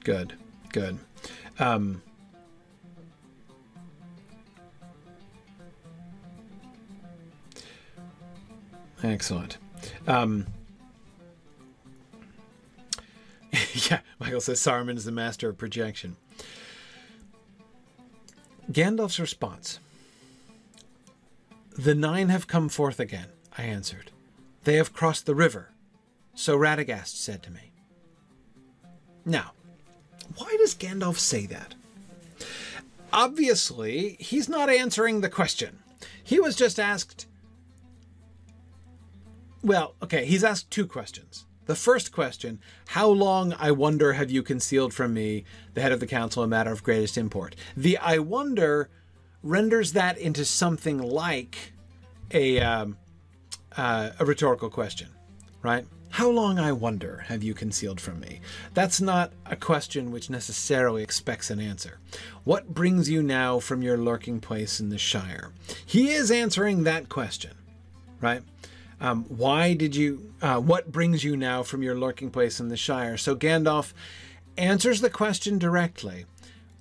Good, good. Excellent. Yeah, Michael says Saruman is the master of projection. Gandalf's response. The nine have come forth again, I answered. They have crossed the river, so Radagast said to me. Now, why does Gandalf say that? Obviously, he's not answering the question. He was just asked... Well, okay, he's asked two questions. The first question, how long, I wonder, have you concealed from me, the head of the council, a matter of greatest import? The I wonder renders that into something like a rhetorical question, right? How long, I wonder, have you concealed from me? That's not a question which necessarily expects an answer. What brings you now from your lurking place in the Shire? He is answering that question, right? Why did you, what brings you now from your lurking place in the Shire? So Gandalf answers the question directly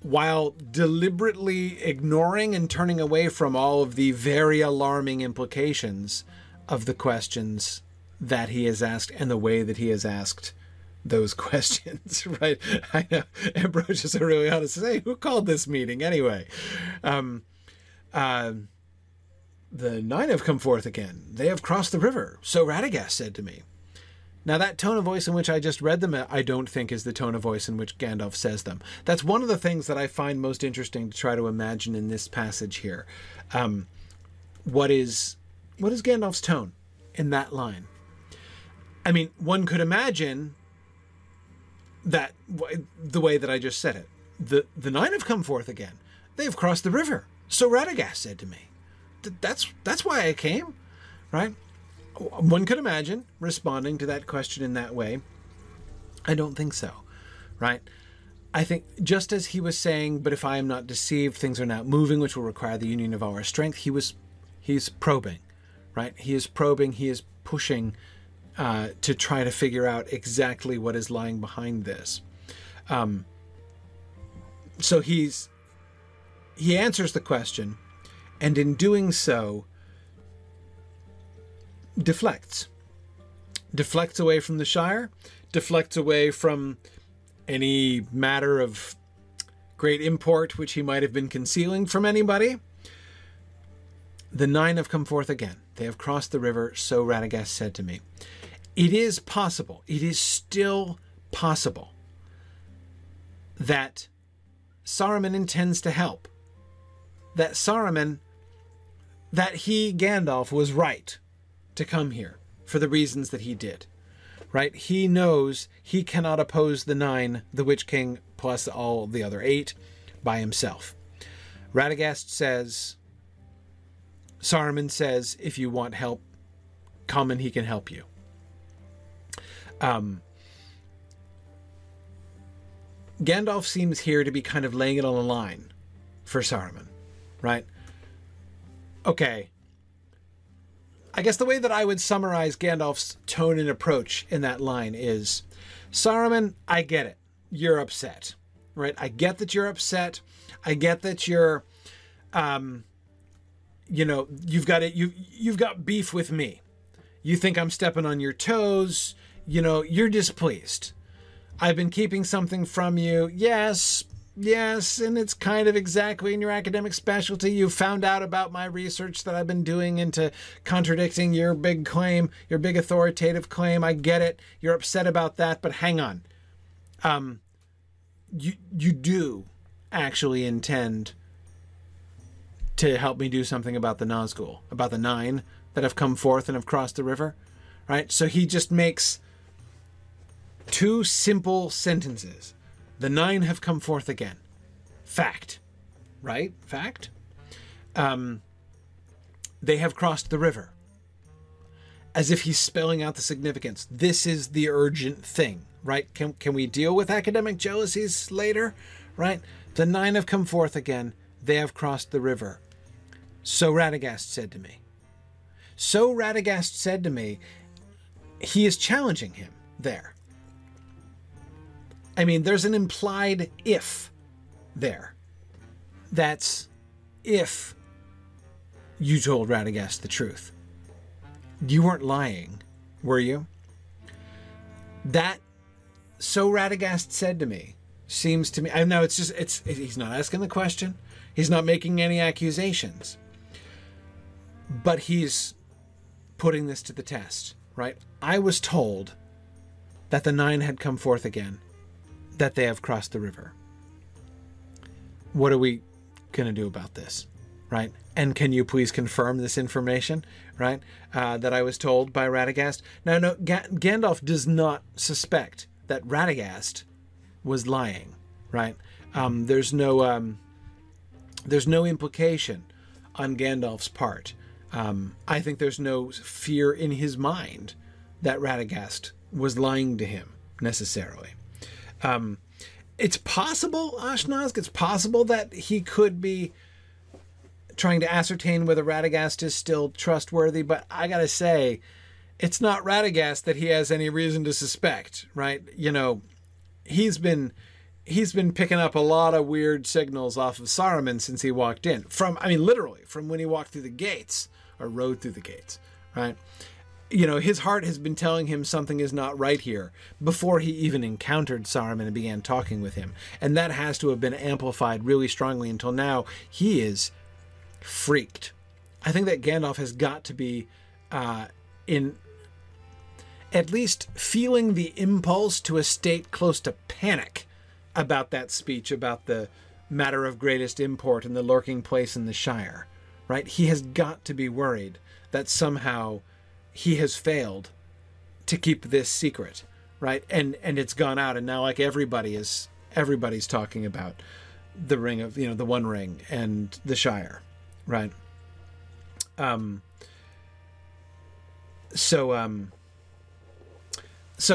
while deliberately ignoring and turning away from all of the very alarming implications of the questions that he has asked and the way that he has asked those questions, right? I know Ambrosius Aurelianus says, hey, who called this meeting anyway? The nine have come forth again. They have crossed the river, so Radagast said to me. Now, that tone of voice in which I just read them, I don't think is the tone of voice in which Gandalf says them. That's one of the things that I find most interesting to try to imagine in this passage here. What is Gandalf's tone in that line? I mean, one could imagine that the way that I just said it. The nine have come forth again. They have crossed the river, so Radagast said to me. That's why I came, right? One could imagine responding to that question in that way. I don't think so, right? I think just as he was saying, but if I am not deceived, things are not moving, which will require the union of all our strength. He's probing, right? He is probing. He is pushing to try to figure out exactly what is lying behind this. So he answers the question. And in doing so, deflects away from the Shire, deflects away from any matter of great import which he might have been concealing from anybody. The nine have come forth again. They have crossed the river, so Radagast said to me. It is possible, it is still possible, that Saruman intends to help. That Saruman... that he, Gandalf, was right to come here for the reasons that he did, right? He knows he cannot oppose the nine, the Witch King, plus all the other eight by himself. Radagast says, Saruman says, if you want help, come and he can help you. Gandalf seems here to be kind of laying it on the line for Saruman, right? Okay. I guess the way that I would summarize Gandalf's tone and approach in that line is, Saruman, I get it. You're upset, right? I get that you're upset. I get that you're, you know, you've got beef with me. You think I'm stepping on your toes. You know, you're displeased. I've been keeping something from you. Yes, yes, and it's kind of exactly in your academic specialty. You found out about my research that I've been doing into contradicting your big claim, your big authoritative claim. I get it. You're upset about that, but hang on. You do actually intend to help me do something about the Nazgûl, about the 9 that have come forth and have crossed the river, right? So he just makes two simple sentences. The 9 have come forth again. Fact, right? Fact. They have crossed the river. As if he's spelling out the significance. This is the urgent thing, right? Can we deal with academic jealousies later, right? The 9 have come forth again. They have crossed the river. So Radagast said to me. So Radagast said to me, he is challenging him there. I mean, there's an implied if there. That's if you told Radagast the truth. You weren't lying, were you? That, so Radagast said to me, seems to me, I know it's just, he's not asking the question. He's not making any accusations. But he's putting this to the test, right? I was told that the 9 had come forth again, that they have crossed the river. What are we going to do about this, right? And can you please confirm this information, right, that I was told by Radagast? Now, no, Gandalf does not suspect that Radagast was lying, right? There's no implication on Gandalf's part. I think there's no fear in his mind that Radagast was lying to him, necessarily. It's possible, Ashnazg, it's possible that he could be trying to ascertain whether Radagast is still trustworthy, but I gotta say, it's not Radagast that he has any reason to suspect, right? You know, he's been picking up a lot of weird signals off of Saruman since he walked in. Literally, from when he walked through the gates, or rode through the gates, right? You know, his heart has been telling him something is not right here before he even encountered Saruman and began talking with him. And that has to have been amplified really strongly until now. He is freaked. I think that Gandalf has got to be in at least feeling the impulse to a state close to panic about that speech, about the matter of greatest import and the lurking place in the Shire, right? He has got to be worried that somehow he has failed to keep this secret, right? And it's gone out, and now like everybody's talking about the ring of, you know, the One Ring and the Shire, right? So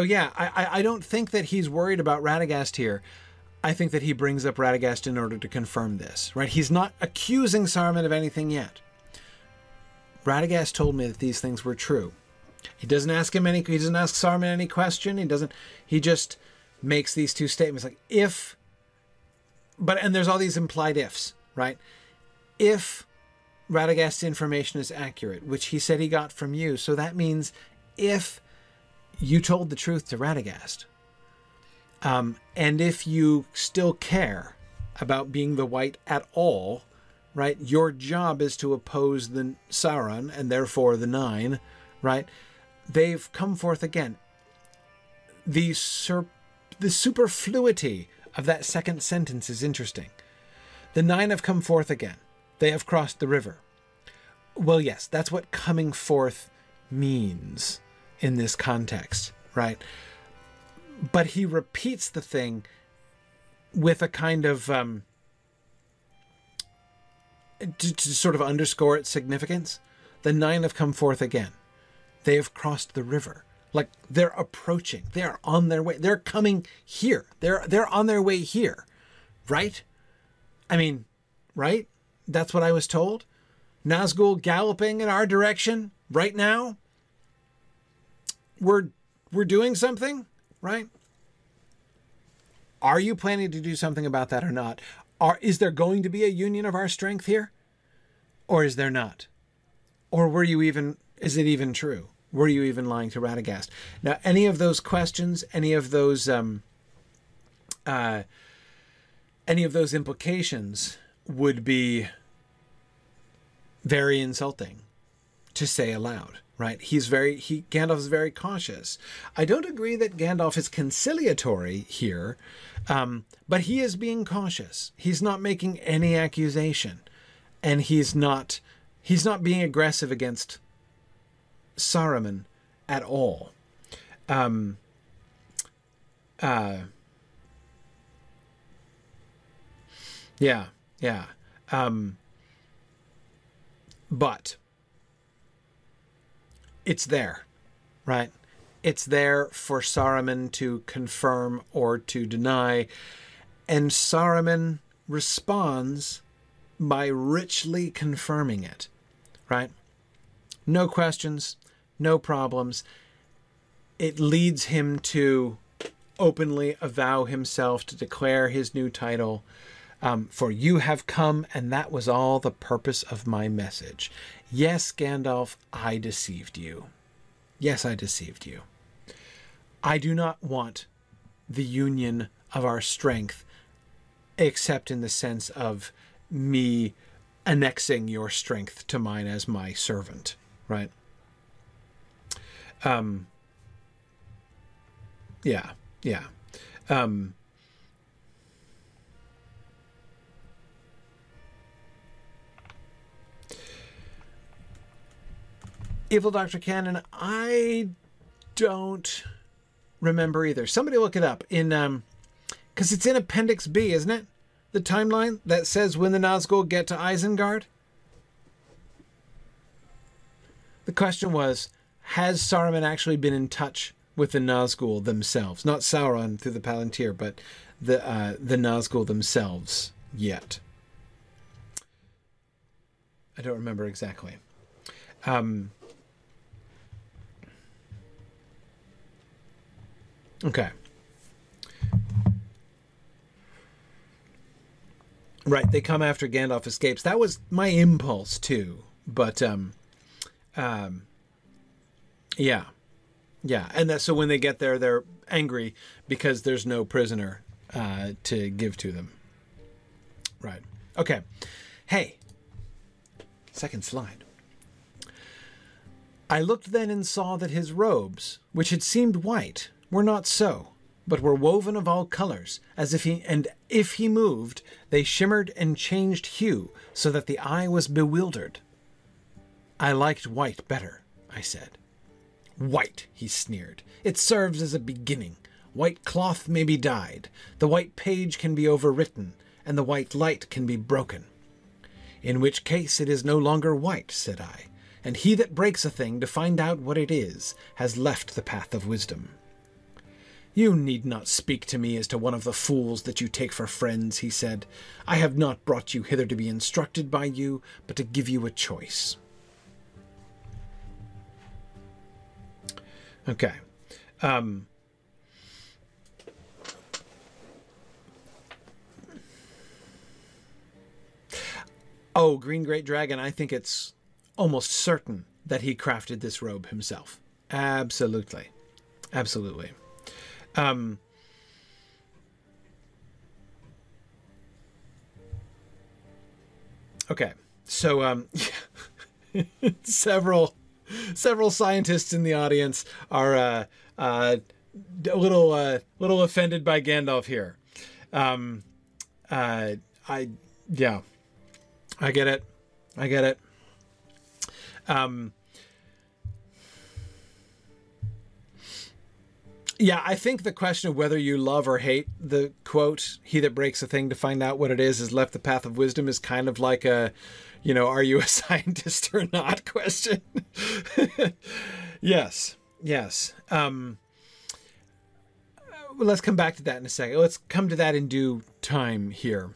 yeah, I don't think that he's worried about Radagast here. I think that he brings up Radagast in order to confirm this, right? He's not accusing Saruman of anything yet. Radagast told me that these things were true. He doesn't ask Saruman any question. He just makes these two statements like and there's all these implied ifs, right? If Radagast's information is accurate, which he said he got from you. So that means if you told the truth to Radagast, and if you still care about being the White at all, right? Your job is to oppose the Sauron and therefore the 9, right? They've come forth again. The superfluity of that second sentence is interesting. The 9 have come forth again. They have crossed the river. Well, yes, that's what coming forth means in this context, right? But he repeats the thing with a kind of... To sort of underscore its significance, the 9 have come forth again. They have crossed the river. Like, they're approaching. They're on their way. They're coming here. They're on their way here, right? I mean, right? That's what I was told. Nazgûl galloping in our direction right now. We're doing something, right? Are you planning to do something about that or not? Is there going to be a union of our strength here? Or is there not? Or were you even... Is it even true? Were you even lying to Radagast? Now, any of those questions, any of those implications would be very insulting to say aloud, right? Gandalf is very cautious. I don't agree that Gandalf is conciliatory here, but he is being cautious. He's not making any accusation, and he's not being aggressive against Saruman at all. But it's there, right? It's there for Saruman to confirm or to deny. And Saruman responds by richly confirming it, right? No questions, no problems. It leads him to openly avow himself, to declare his new title. For you have come, and that was all the purpose of my message. Yes, Gandalf, I deceived you. Yes, I deceived you. I do not want the union of our strength, except in the sense of me annexing your strength to mine as my servant, right? Evil Dr. Cannon, I don't remember either. Somebody look it up in, because it's in Appendix B, isn't it? The timeline that says when the Nazgûl get to Isengard. The question was, has Saruman actually been in touch with the Nazgûl themselves? Not Sauron through the Palantir, but the Nazgûl themselves yet. I don't remember exactly. Okay. Right, they come after Gandalf escapes. That was my impulse too, but and that, so when they get there, they're angry because there's no prisoner to give to them. Right. Okay. Hey. Second slide. I looked then and saw that his robes, which had seemed white, were not so, but were woven of all colors, if he moved, they shimmered and changed hue, so that the eye was bewildered. I liked white better, I said. White, he sneered. It serves as a beginning. White cloth may be dyed, the white page can be overwritten, and the white light can be broken. In which case it is no longer white, said I, and he that breaks a thing to find out what it is has left the path of wisdom. You need not speak to me as to one of the fools that you take for friends, he said. I have not brought you hither to be instructed by you, but to give you a choice. Okay. Oh, Green Great Dragon, I think it's almost certain that he crafted this robe himself. Absolutely. Absolutely. Okay, so several scientists in the audience are a little offended by Gandalf here. I get it. I get it. Yeah, I think the question of whether you love or hate the quote, he that breaks a thing to find out what it is left the path of wisdom, is kind of like a, are you a scientist or not question? Yes. Yes. Let's come back to that in a second. Let's come to that in due time here.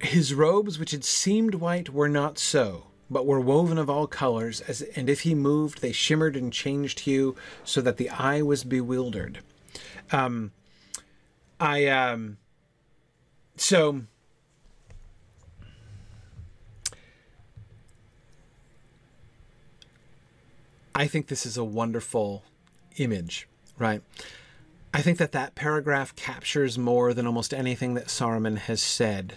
His robes, which had seemed white, were not so, but were woven of all colors, and if he moved, they shimmered and changed hue, so that the eye was bewildered. So I think this is a wonderful image, right? I think that that paragraph captures more than almost anything that Saruman has said,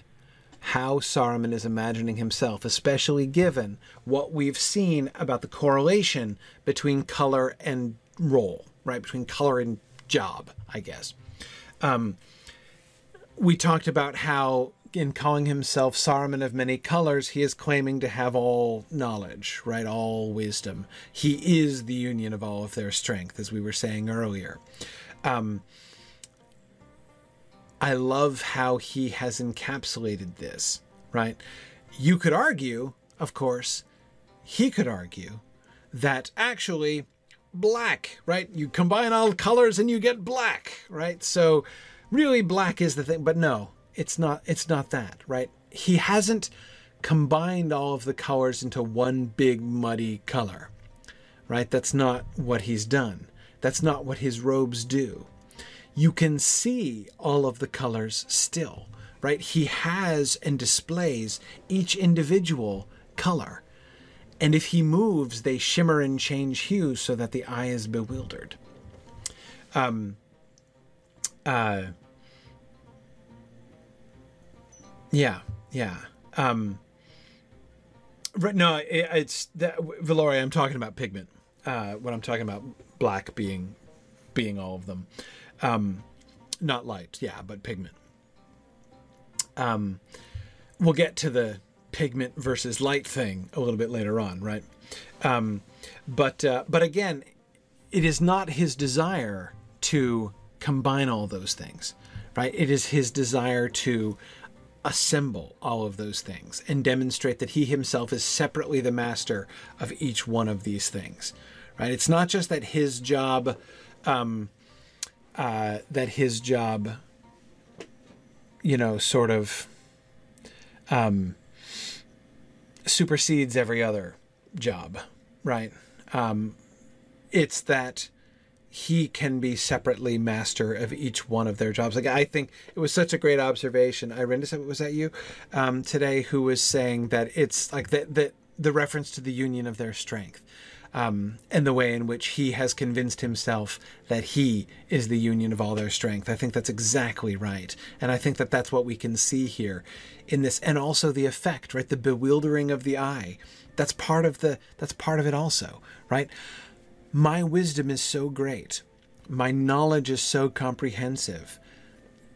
how Saruman is imagining himself, especially given what we've seen about the correlation between color and role, right? Between color and job, I guess. We talked about how, in calling himself Saruman of many colors, he is claiming to have all knowledge, right? All wisdom. He is the union of all of their strength, as we were saying earlier. I love how he has encapsulated this, right? You could argue, of course, he could argue that actually black, right? You combine all colors and you get black, right? So really black is the thing, but no, it's not that, right? He hasn't combined all of the colors into one big muddy color, right? That's not what he's done. That's not what his robes do. You can see all of the colors still, right? He has and displays each individual color. And if he moves, they shimmer and change hue so that the eye is bewildered. Right, no, it's that, Valoria, I'm talking about pigment. When I'm talking about black being all of them. Not light, yeah, but pigment. We'll get to the pigment versus light thing a little bit later on, right? But again, it is not his desire to combine all those things, right? It is his desire to assemble all of those things and demonstrate that he himself is separately the master of each one of these things, right? It's not just that his job... you know, sort of supersedes every other job, right? It's that he can be separately master of each one of their jobs. Like, I think it was such a great observation. Irene, was that you today who was saying that it's like that the reference to the union of their strength? And the way in which he has convinced himself that he is the union of all their strength. I think that's exactly right. And I think that that's what we can see here in this. And also the effect, right? The bewildering of the eye. That's part of it also, right? My wisdom is so great. My knowledge is so comprehensive.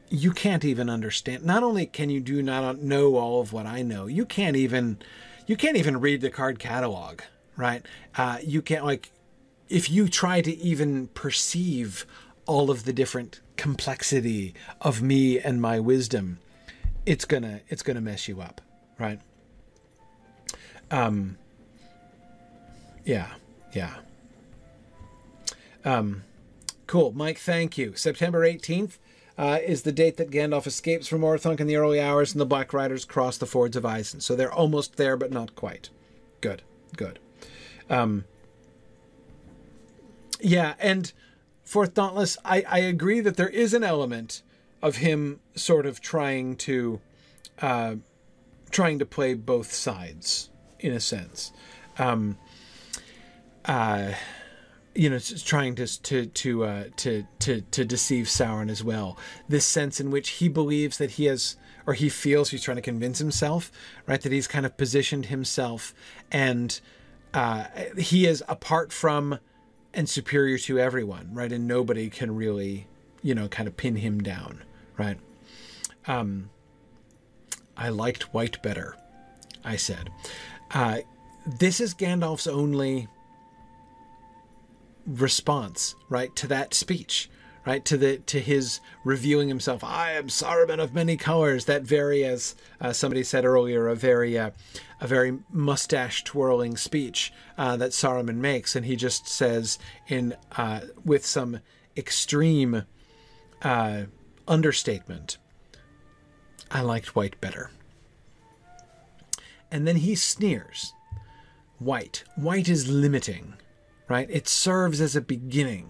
You can't even understand. Not only can you do not know all of what I know, you can't even read the card catalog. Right? You can't, like, if you try to even perceive all of the different complexity of me and my wisdom, it's gonna mess you up. Right? Cool. Mike, thank you. September 18th. Is the date that Gandalf escapes from Orthanc in the early hours and the Black Riders cross the Fords of Isen. So they're almost there, but not quite. Good. Yeah, and for Dauntless, I agree that there is an element of him sort of trying to play both sides in a sense. You know, trying to deceive Sauron as well. This sense in which he believes that he has, or he feels he's trying to convince himself, right, that he's kind of positioned himself, and he is apart from and superior to everyone, right, and nobody can really, you know, kind of pin him down, right. I liked white better, I said. This is Gandalf's only response, right, to that speech, right? To his reviewing himself. I am Saruman of many colors. That very, as somebody said earlier, a very mustache twirling speech that Saruman makes, and he just says in with some extreme understatement, I liked white better. And then he sneers. White is limiting, right? It serves as a beginning.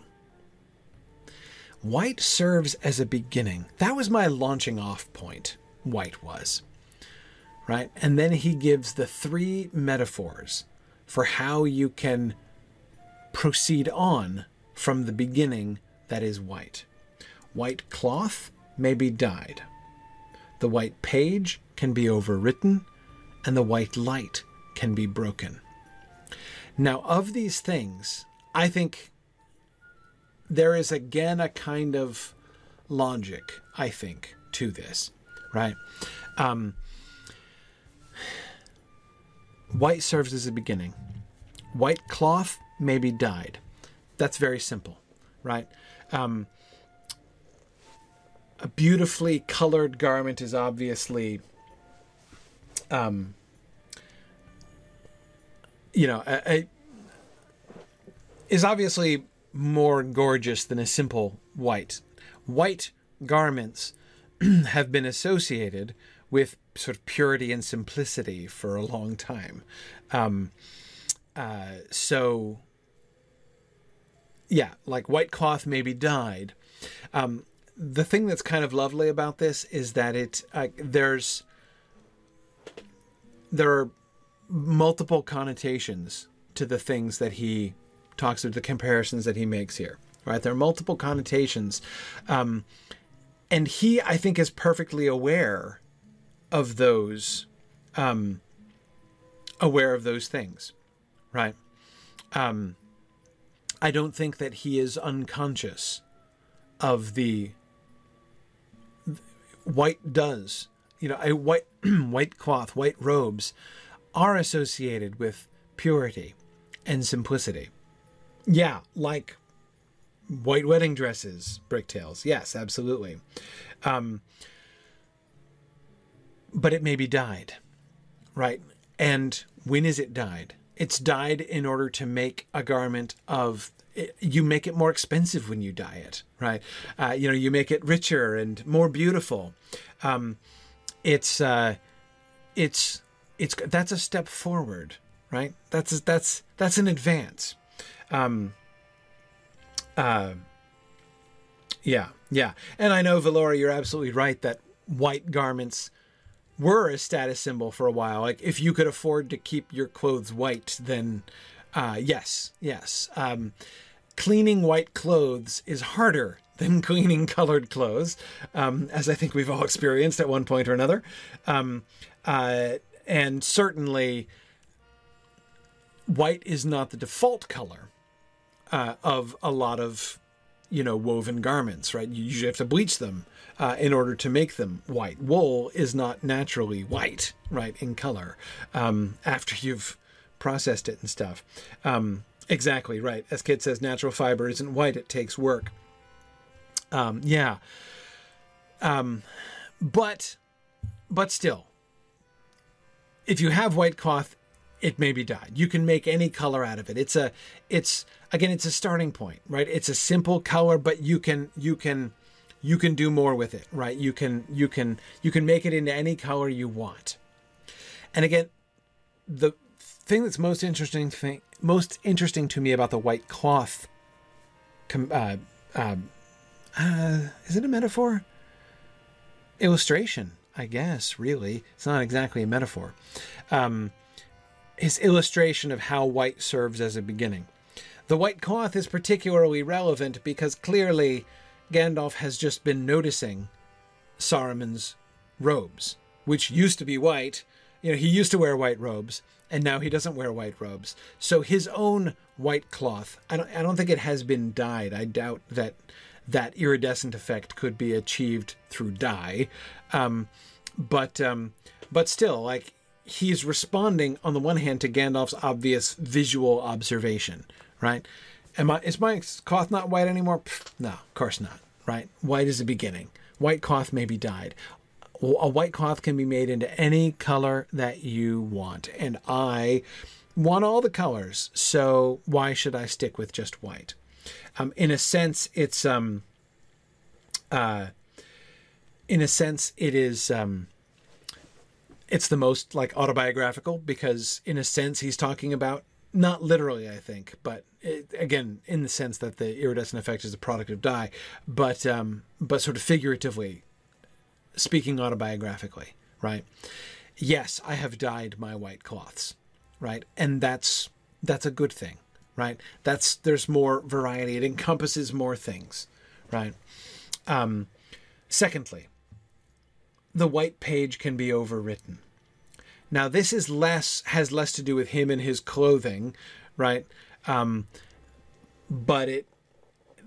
White serves as a beginning. That was my launching off point. White was, right? And then he gives the three metaphors for how you can proceed on from the beginning that is white. White cloth may be dyed. The white page can be overwritten, and the white light can be broken. Now, of these things, I think there is again a kind of logic, I think, to this, right? White serves as a beginning. White cloth may be dyed. That's very simple, right? A beautifully colored garment is obviously, is obviously more gorgeous than a simple white. White garments have been associated with sort of purity and simplicity for a long time. So, yeah, like white cloth may be dyed. The thing that's kind of lovely about this is that it there are multiple connotations to the things that he talks about, the comparisons that he makes here, right? There are multiple connotations. And he, I think, is perfectly aware of those, things, right? I don't think that he is unconscious of the... White does, white cloth, white robes are associated with purity and simplicity. Yeah, like white wedding dresses, bricktails. Yes, absolutely. But it may be dyed, right? And when is it dyed? It's dyed in order to make a garment of... You make it more expensive when you dye it, right? You make it richer and more beautiful. That's a step forward, right? That's an advance. Yeah. And I know, Valora, you're absolutely right that white garments were a status symbol for a while. Like, if you could afford to keep your clothes white, then yes. Cleaning white clothes is harder than cleaning colored clothes, as I think we've all experienced at one point or another. And certainly, white is not the default color of a lot of, woven garments, right? You usually have to bleach them in order to make them white. Wool is not naturally white, right, in color after you've processed it and stuff. Exactly, right. As Kit says, natural fiber isn't white. It takes work. But still, if you have white cloth, it may be dyed. You can make any color out of it. It's a starting point, right? It's a simple color, but you can do more with it, right? You can make it into any color you want. And again, the thing that's most interesting to me about the white cloth, is it a metaphor? Illustration, I guess. Really, it's not exactly a metaphor. His illustration of how white serves as a beginning. The white cloth is particularly relevant because clearly Gandalf has just been noticing Saruman's robes, which used to be white. He used to wear white robes, and now he doesn't wear white robes. So his own white cloth, I don't think it has been dyed. I doubt that that iridescent effect could be achieved through dye. But still, like, he's responding on the one hand to Gandalf's obvious visual observation, right? Is my cloth not white anymore? No, of course not. right? White is the beginning. White cloth may be dyed. A white cloth can be made into any color that you want. And I want all the colors, so why should I stick with just white? In a sense, it's... in a sense, it is... it's the most like autobiographical, because in a sense he's talking about, not literally I think, but it, again, in the sense that the iridescent effect is a product of dye, but sort of figuratively speaking autobiographically, right? Yes, I have dyed my white cloths, right? And that's a good thing, right? There's more variety. It encompasses more things, right? Secondly, the white page can be overwritten. Now, this is has less to do with him and his clothing, right? But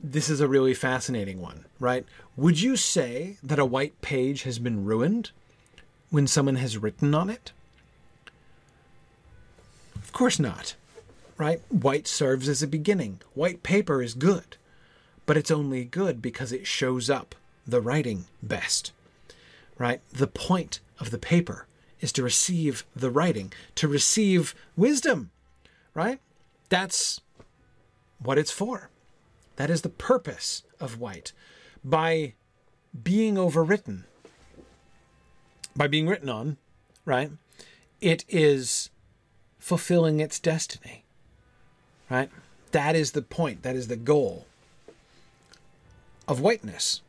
this is a really fascinating one, right? Would you say that a white page has been ruined when someone has written on it? Of course not, right? White serves as a beginning. White paper is good, but it's only good because it shows up the writing best. Right? The point of the paper is to receive the writing, to receive wisdom, right? That's what it's for. That is the purpose of white. By being overwritten, by being written on, right? It is fulfilling its destiny, right? That is the point. That is the goal of whiteness.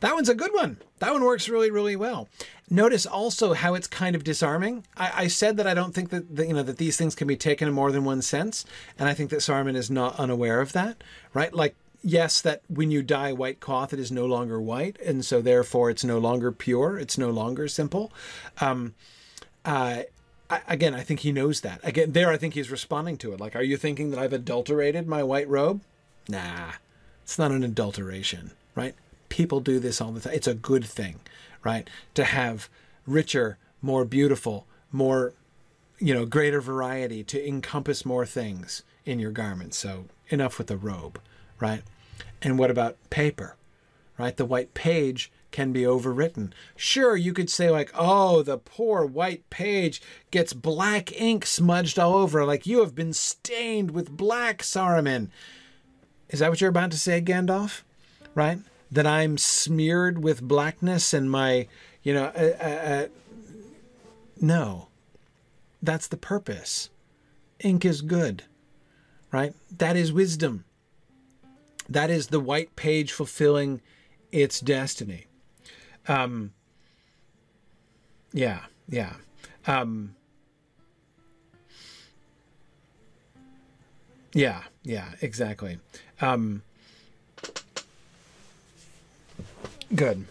That one's a good one. That one works really, really well. Notice also how it's kind of disarming. I said that I don't think that you know that these things can be taken in more than one sense, and I think that Saruman is not unaware of that, right? Like, yes, that when you dye white cloth, it is no longer white, and so therefore it's no longer pure. It's no longer simple. Again, I think he knows that. Again, there I think he's responding to it. Like, are you thinking that I've adulterated my white robe? Nah, it's not an adulteration, right? People do this all the time. It's a good thing, right? To have richer, more beautiful, more, you know, greater variety, to encompass more things in your garments. So enough with the robe, right? And what about paper, right? The white page can be overwritten. Sure, you could say like, oh, the poor white page gets black ink smudged all over. Like, you have been stained with black, Saruman. Is that what you're about to say, Gandalf? Right? That I'm smeared with blackness and my, you know, no, that's the purpose. Ink is good, right? That is wisdom. That is the white page fulfilling its destiny. Exactly. Good.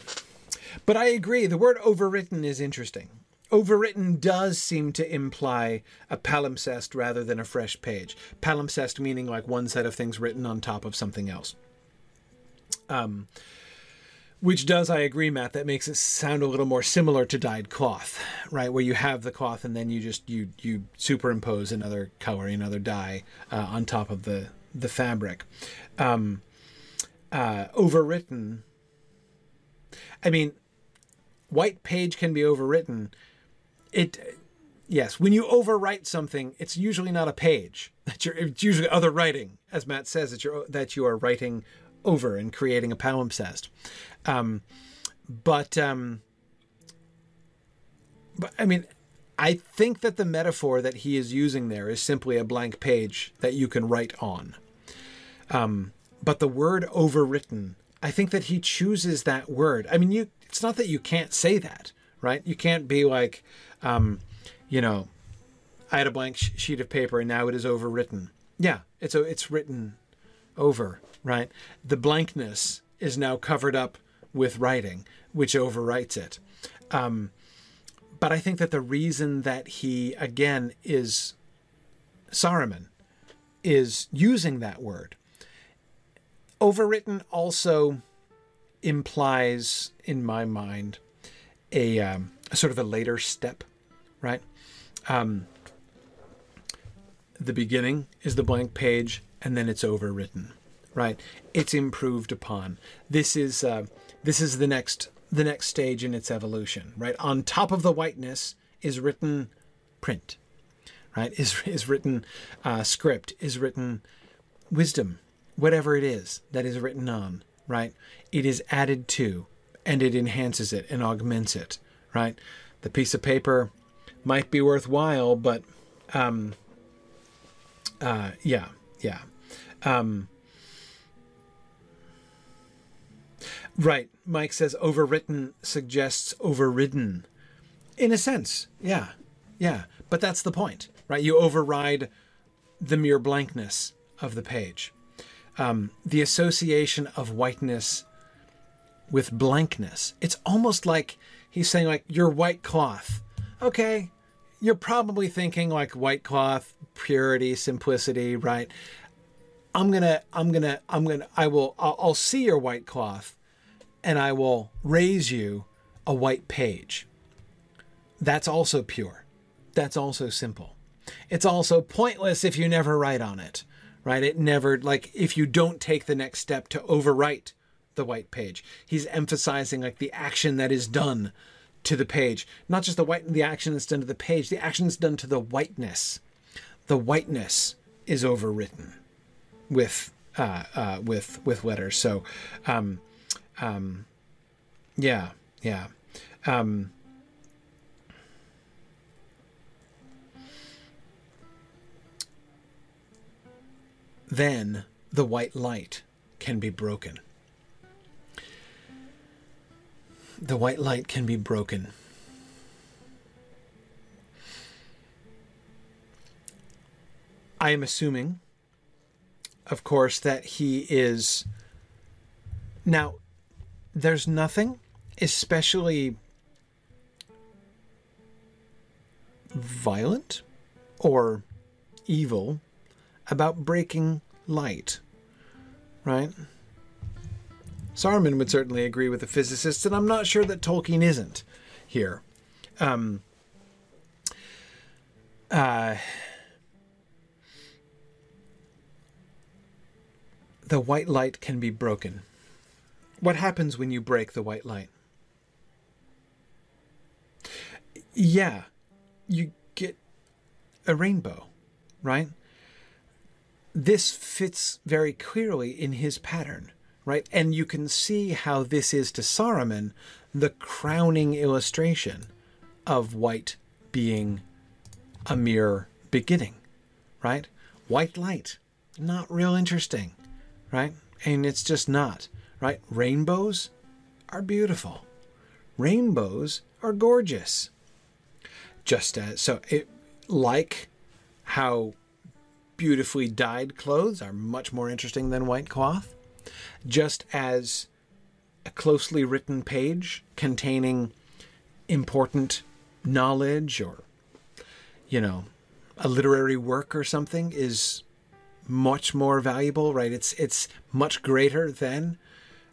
But I agree, the word overwritten is interesting. Overwritten does seem to imply a palimpsest rather than a fresh page. Palimpsest meaning like one set of things written on top of something else. Which does, I agree, Matt, that makes it sound a little more similar to dyed cloth, right? Where you have the cloth and then you just, you superimpose another color, another dye on top of the fabric. Overwritten... I mean, white page can be overwritten. Yes, when you overwrite something, it's usually not a page. It's usually other writing, as Matt says, that you are writing over and creating a palimpsest. But I mean, I think that the metaphor that he is using there is simply a blank page that you can write on. But the word overwritten, I think that he chooses that word. I mean, it's not that you can't say that, right? You can't be like, you know, I had a blank sheet of paper and now it is overwritten. Yeah, it's written over, right? The blankness is now covered up with writing, which overwrites it. But I think that the reason that he, again, Saruman, is using that word. Overwritten also implies, in my mind, a sort of a later step, right? The beginning is the blank page, and then it's overwritten. right? It's improved upon. This is the next stage in its evolution, right? On top of the whiteness is written print, right? Is written script, is written wisdom, whatever it is that is written on, right? It is added to, and it enhances it and augments it, right? The piece of paper might be worthwhile, but right. Mike says overwritten suggests overridden, in a sense. Yeah. Yeah. But that's the point, right? You override the mere blankness of the page. The association of whiteness with blankness. It's almost like he's saying, like, your white cloth. Okay. You're probably thinking like white cloth, purity, simplicity, right? I'll see your white cloth and I will raise you a white page. That's also pure. That's also simple. It's also pointless if you never write on it, right? It never, like, if you don't take the next step to overwrite the white page. He's emphasizing like the action that is done to the page, not just the action that's done to the page, the action that's done to the whiteness. The whiteness is overwritten with letters. So, then the white light can be broken. The white light can be broken. I am assuming, of course, that he is... Now, there's nothing, especially violent or evil, about breaking light, right? Saruman would certainly agree with the physicists, and I'm not sure that Tolkien isn't here. The white light can be broken. What happens when you break the white light? Yeah, you get a rainbow, right? This fits very clearly in his pattern. Right? And you can see how this is to Saruman the crowning illustration of white being a mere beginning, right? White light, not real interesting, right? And it's just not, right? Rainbows are beautiful. Rainbows are gorgeous. Just as, so it, like how beautifully dyed clothes are much more interesting than white cloth, just as a closely written page containing important knowledge or, you know, a literary work or something is much more valuable, right? It's much greater than,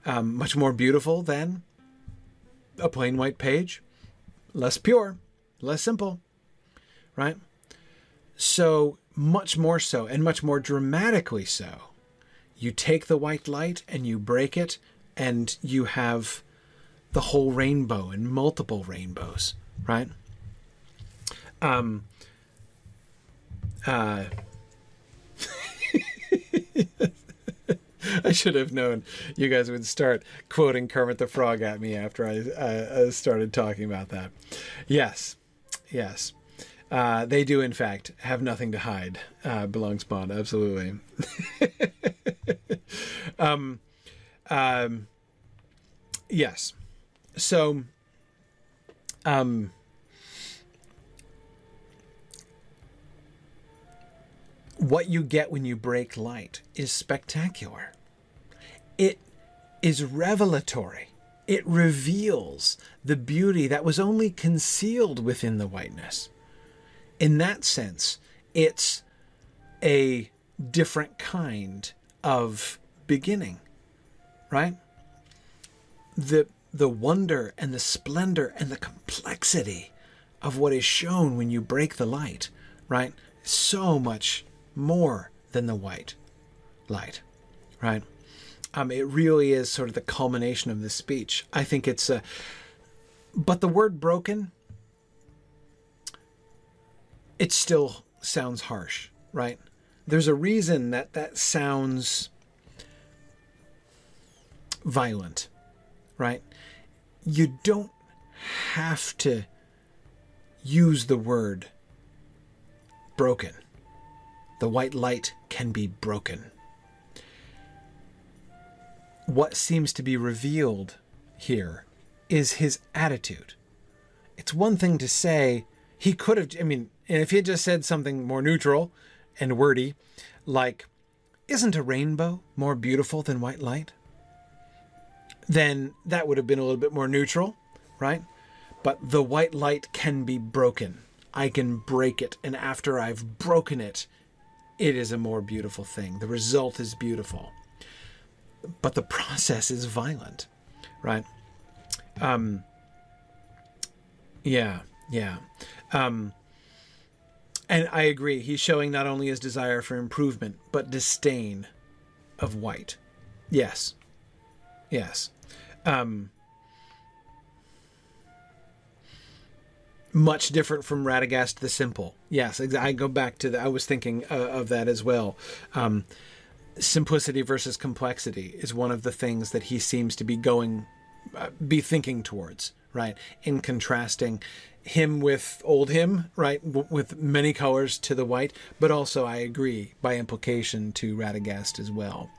much more beautiful than a plain white page. Less pure, less simple, right? So much more so, and much more dramatically so, you take the white light and you break it and you have the whole rainbow and multiple rainbows, right? I should have known you guys would start quoting Kermit the Frog at me after I started talking about that. Yes, yes. They do, in fact, have nothing to hide. Belong Spawn, absolutely. Yes. So, what you get when you break light is spectacular. It is revelatory. It reveals the beauty that was only concealed within the whiteness. In that sense, it's a different kind of beginning, right? The wonder and the splendor and the complexity of what is shown when you break the light, right? So much more than the white light, right? It really is sort of the culmination of this speech. I think it's... but the word broken, it still sounds harsh, right? There's a reason that that sounds violent, right? You don't have to use the word broken. The white light can be broken. What seems to be revealed here is his attitude. It's one thing to say, he could have, I mean, if he had just said something more neutral and wordy, like, isn't a rainbow more beautiful than white light? Then that would have been a little bit more neutral, right? But the white light can be broken. I can break it. And after I've broken it, it is a more beautiful thing. The result is beautiful. But the process is violent, right? And I agree. He's showing not only his desire for improvement, but disdain of white. Yes. Yes. Much different from Radagast the Simple. Yes, I go back to that. I was thinking of that as well. Simplicity versus complexity is one of the things that he seems to be thinking towards, right? In contrasting him with old him, right? With many colors to the white, but also I agree by implication to Radagast as well.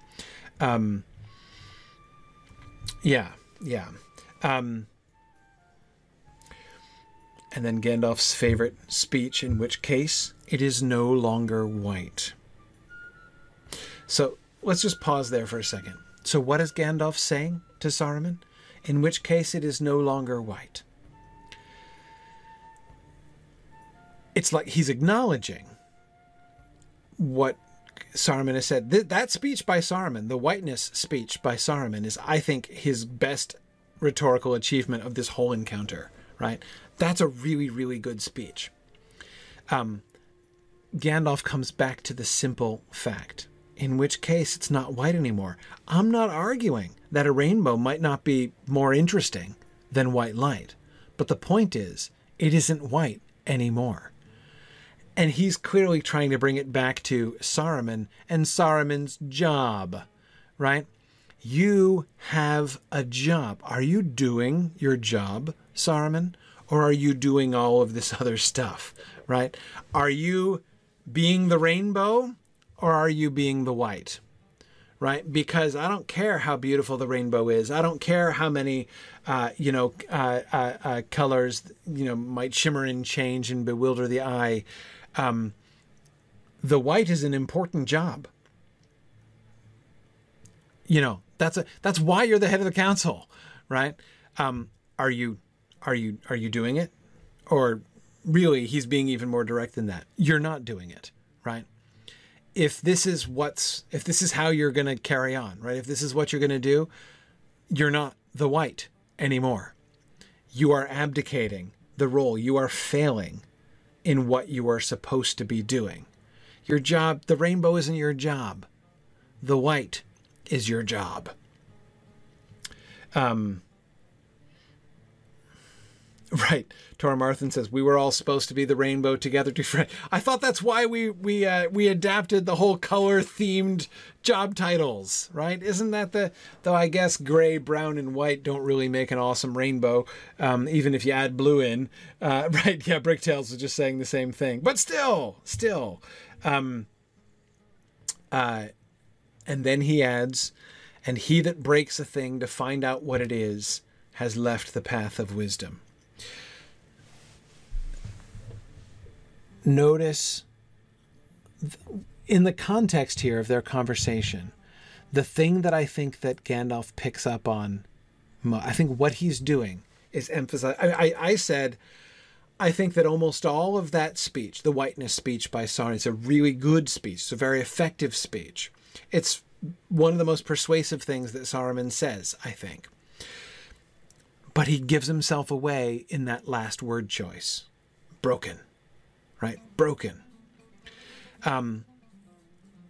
And then Gandalf's favorite speech, in which case it is no longer white. So let's just pause there for a second. So what is Gandalf saying to Saruman? In which case it is no longer white. It's like he's acknowledging what Saruman has said. That speech by Saruman, the whiteness speech by Saruman, is, I think, his best rhetorical achievement of this whole encounter, right? That's a really, really good speech. Gandalf comes back to the simple fact, in which case it's not white anymore. I'm not arguing that a rainbow might not be more interesting than white light, but the point is, it isn't white anymore. And he's clearly trying to bring it back to Saruman and Saruman's job, right? You have a job. Are you doing your job, Saruman? Or are you doing all of this other stuff, right? Are you being the rainbow or are you being the white, right? Because I don't care how beautiful the rainbow is. I don't care how many, colors, might shimmer and change and bewilder the eye. The white is an important job. That's why you're the head of the council, right? Are you doing it? Or really, he's being even more direct than that. You're not doing it, right? If this is how you're going to carry on, right? If this is what you're going to do, you're not the white anymore. You are abdicating the role. You are failing in what you are supposed to be doing. Your job, the rainbow isn't your job. The white is your job. Right. Tor Marthin says, we were all supposed to be the rainbow together to friend. I thought that's why we adapted the whole color themed job titles, right? Isn't that though I guess gray, brown and white don't really make an awesome rainbow. Even if you add blue in, right. Yeah. Bricktails was just saying the same thing, but still, and then he adds, and he that breaks a thing to find out what it is has left the path of wisdom. Notice in the context here of their conversation, the thing that I think that Gandalf picks up on, I think what he's doing is emphasize. I said, I think that almost all of that speech, the whiteness speech by Saruman, is a really good speech. It's a very effective speech. It's one of the most persuasive things that Saruman says, I think. But he gives himself away in that last word choice. Broken. Right? Broken.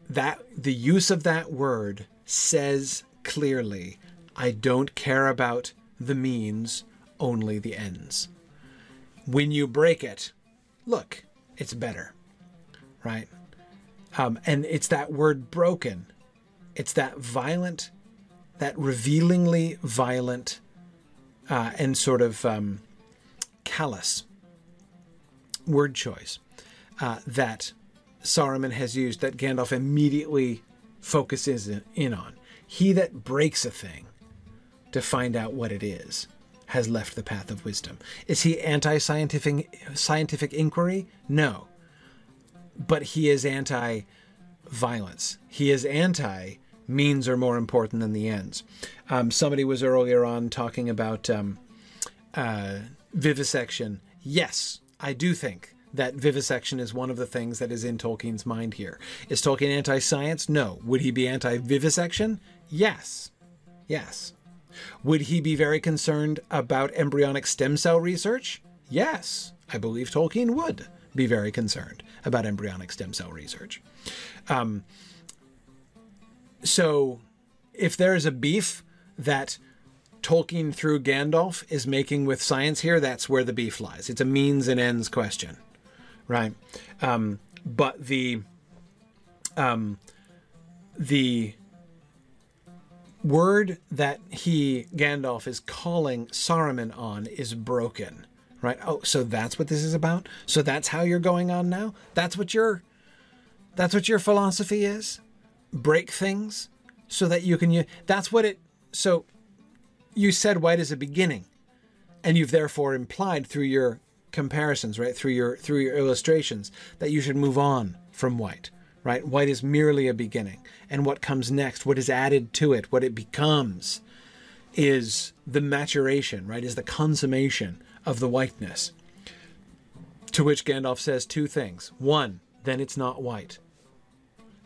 That the use of that word says clearly, I don't care about the means, only the ends. When you break it, look, it's better, right? And it's that word broken. It's that violent, that revealingly violent and sort of callous word choice that Saruman has used that Gandalf immediately focuses in on. He that breaks a thing to find out what it is has left the path of wisdom. Is he anti-scientific inquiry? No. But he is anti-violence. He is anti-means are more important than the ends. Somebody was earlier on talking about vivisection. Yes, I do think that vivisection is one of the things that is in Tolkien's mind here. Is Tolkien anti-science? No. Would he be anti-vivisection? Yes. Yes. Would he be very concerned about embryonic stem cell research? Yes, I believe Tolkien would be very concerned about embryonic stem cell research. So if there is a beef that Tolkien through Gandalf is making with science here, that's where the beef lies. It's a means and ends question, right? But the word that Gandalf is calling Saruman on is broken, right? Oh, so that's what this is about? So that's how you're going on now? That's what your philosophy is? Break things so that you can, that's what it, so you said white is a beginning, and you've therefore implied through your comparisons, right? Through your illustrations that you should move on from white. Right? White is merely a beginning. And what comes next, what is added to it, what it becomes is the maturation, right? Is the consummation of the whiteness. To which Gandalf says two things. One, then it's not white.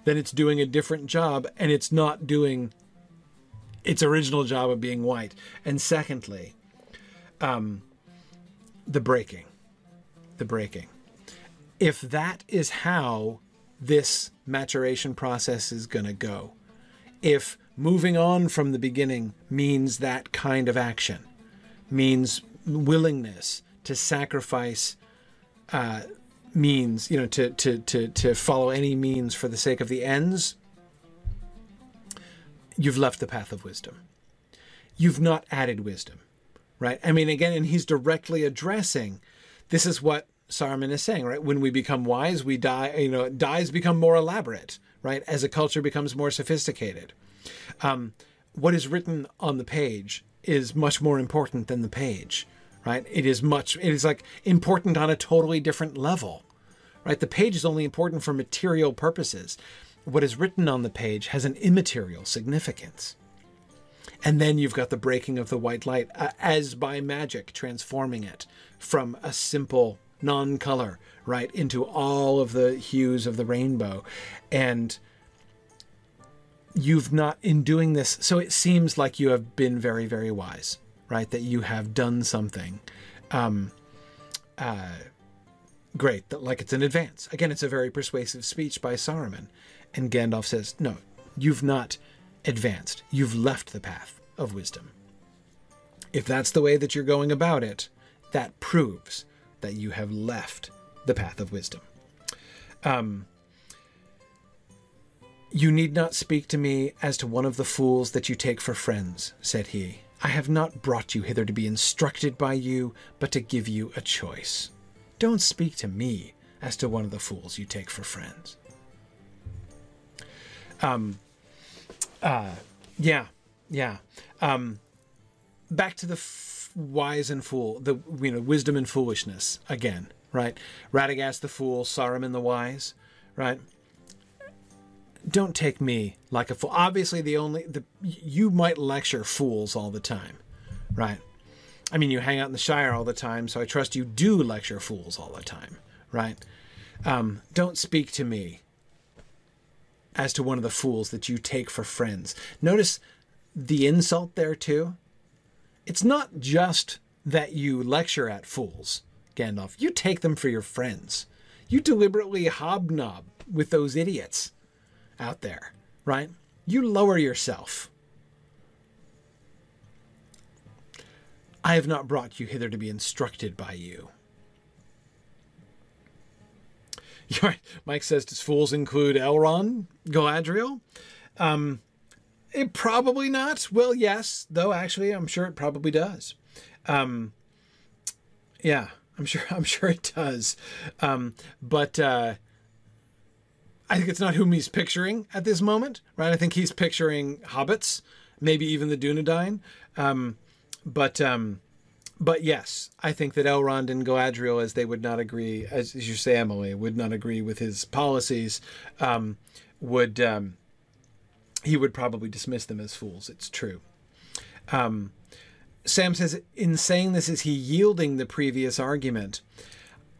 Then it's doing a different job and it's not doing its original job of being white. And secondly, the breaking. The breaking. If that is how this maturation process is going to go. If moving on from the beginning means that kind of action, means willingness to sacrifice means, you know, to follow any means for the sake of the ends, you've left the path of wisdom. You've not added wisdom, right? I mean, again, and he's directly addressing, this is what Saruman is saying, right? When we become wise, we die, you know, dies become more elaborate, right? As a culture becomes more sophisticated. What is written on the page is much more important than the page, right? It is like important on a totally different level, right? The page is only important for material purposes. What is written on the page has an immaterial significance. And then you've got the breaking of the white light as by magic, transforming it from a simple non-color, right, into all of the hues of the rainbow. And you've not, in doing this, so it seems like you have been very, very wise, right, that you have done something great, that like it's an advance. Again, it's a very persuasive speech by Saruman. And Gandalf says, no, you've not advanced. You've left the path of wisdom. If that's the way that you're going about it, that proves that you have left the path of wisdom. You need not speak to me as to one of the fools that you take for friends, said he. I have not brought you hither to be instructed by you, but to give you a choice. Don't speak to me as to one of the fools you take for friends. Back to the wise and fool, the, you know, wisdom and foolishness again, right? Radagast the fool, Saruman the wise, right? Don't take me like a fool. Obviously, you might lecture fools all the time, right? I mean, you hang out in the Shire all the time, so I trust you do lecture fools all the time, right? Don't speak to me as to one of the fools that you take for friends. Notice the insult there too. It's not just that you lecture at fools, Gandalf. You take them for your friends. You deliberately hobnob with those idiots out there, right? You lower yourself. I have not brought you hither to be instructed by you. Mike says, does fools include Elrond, Galadriel? It probably not. Well, yes, though, actually, I'm sure it probably does. Yeah, I'm sure it does. But I think it's not whom he's picturing at this moment, right? I think he's picturing hobbits, maybe even the Dunedain. But yes, I think that Elrond and Galadriel, as they would not agree, as you say, Emily, would not agree with his policies, he would probably dismiss them as fools. It's true. Sam says, in saying this, is he yielding the previous argument?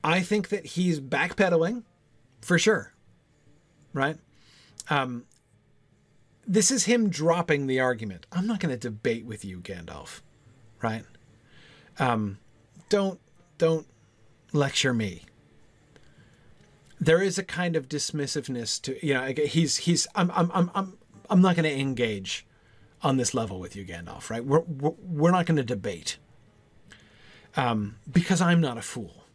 I think that he's backpedaling for sure, right? This is him dropping the argument. I'm not going to debate with you, Gandalf, right? Don't lecture me. There is a kind of dismissiveness to, you know, I'm not going to engage on this level with you, Gandalf, right? We're not going to debate, because I'm not a fool,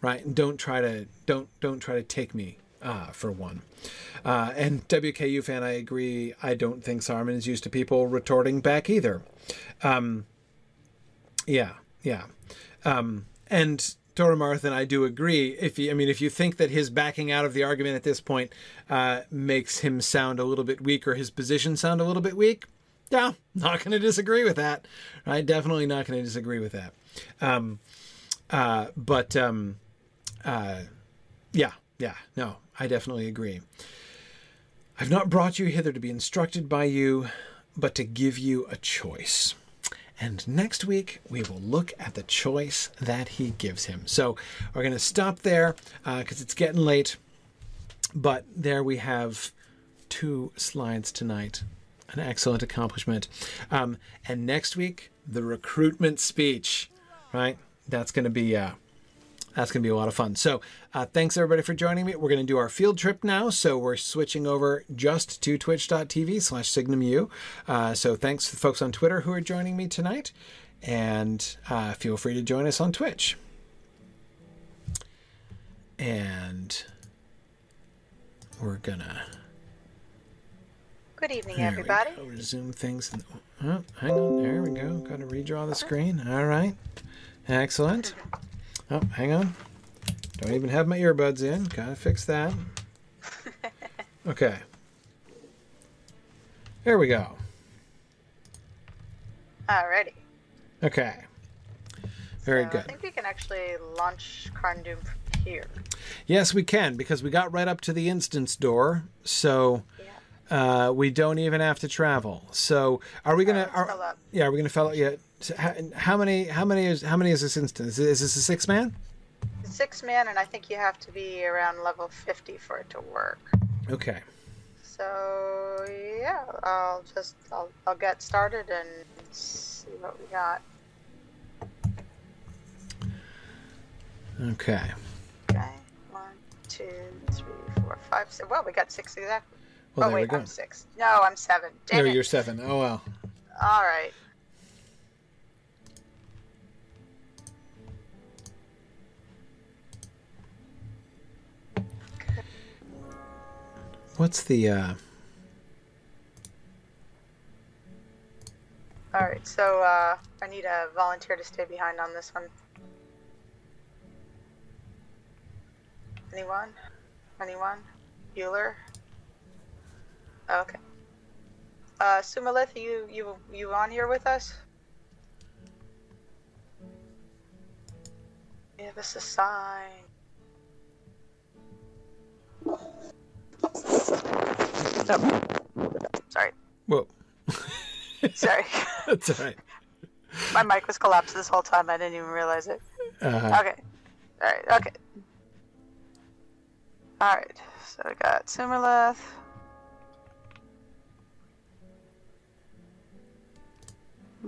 right? And don't try to take me for one. And WKU fan, I agree. I don't think Saruman is used to people retorting back either. And Tora Marathon, I do agree. If you think that his backing out of the argument at this point makes him sound a little bit weak, or his position sound a little bit weak, yeah, not going to disagree with that. Right? Definitely not going to disagree with that. No, I definitely agree. I've not brought you hither to be instructed by you, but to give you a choice. And next week, we will look at the choice that he gives him. So we're going to stop there because it's getting late. But there we have 2 slides tonight. An excellent accomplishment. And next week, the recruitment speech, right? That's going to be... that's going to be a lot of fun. So thanks, everybody, for joining me. We're going to do our field trip now. So we're switching over just to twitch.tv/SignumU. So thanks to the folks on Twitter who are joining me tonight. And feel free to join us on Twitch. And we're going to... Good evening, everybody. Go. Zoom things. Oh, hang on. There we go. Got to redraw the screen. All right. Excellent. Oh, hang on. Don't even have my earbuds in. Gotta fix that. Okay. There we go. Alrighty. Okay. Very good. I think we can actually launch Carn Dûm from here. Yes, we can, because we got right up to the instance door, so yeah. We don't even have to travel. So are we gonna are we gonna fill up yet? So how many is this instance? Is this a 6-man? 6-man, and I think you have to be around level 50 for it to work. Okay. So yeah, I'll get started and see what we got. Okay. Okay. 1, 2, 3, 4, 5. So, well, we got 6 exactly. Well, oh wait, I'm 6. No, I'm 7. Damn it. You're 7. Oh well. All right. What's the, All right, so, I need a volunteer to stay behind on this one. Anyone? Anyone? Bueller? Oh, okay. Sumalith, you on here with us? Give us a sign. Oh. Sorry. Whoa. Sorry. That's all right. My mic was collapsed this whole time. I didn't even realize it. Okay. All right. Okay. All right. So we got Sumerleth.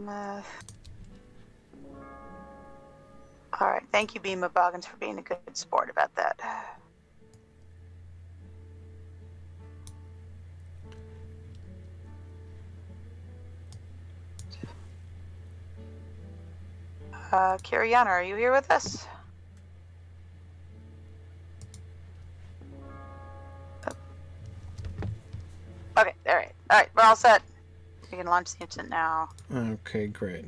All right. Thank you, Beema Boggins, for being a good sport about that. Kiriana, are you here with us? Oh. Okay, alright. Alright, we're all set. We can launch the instant now. Okay, great.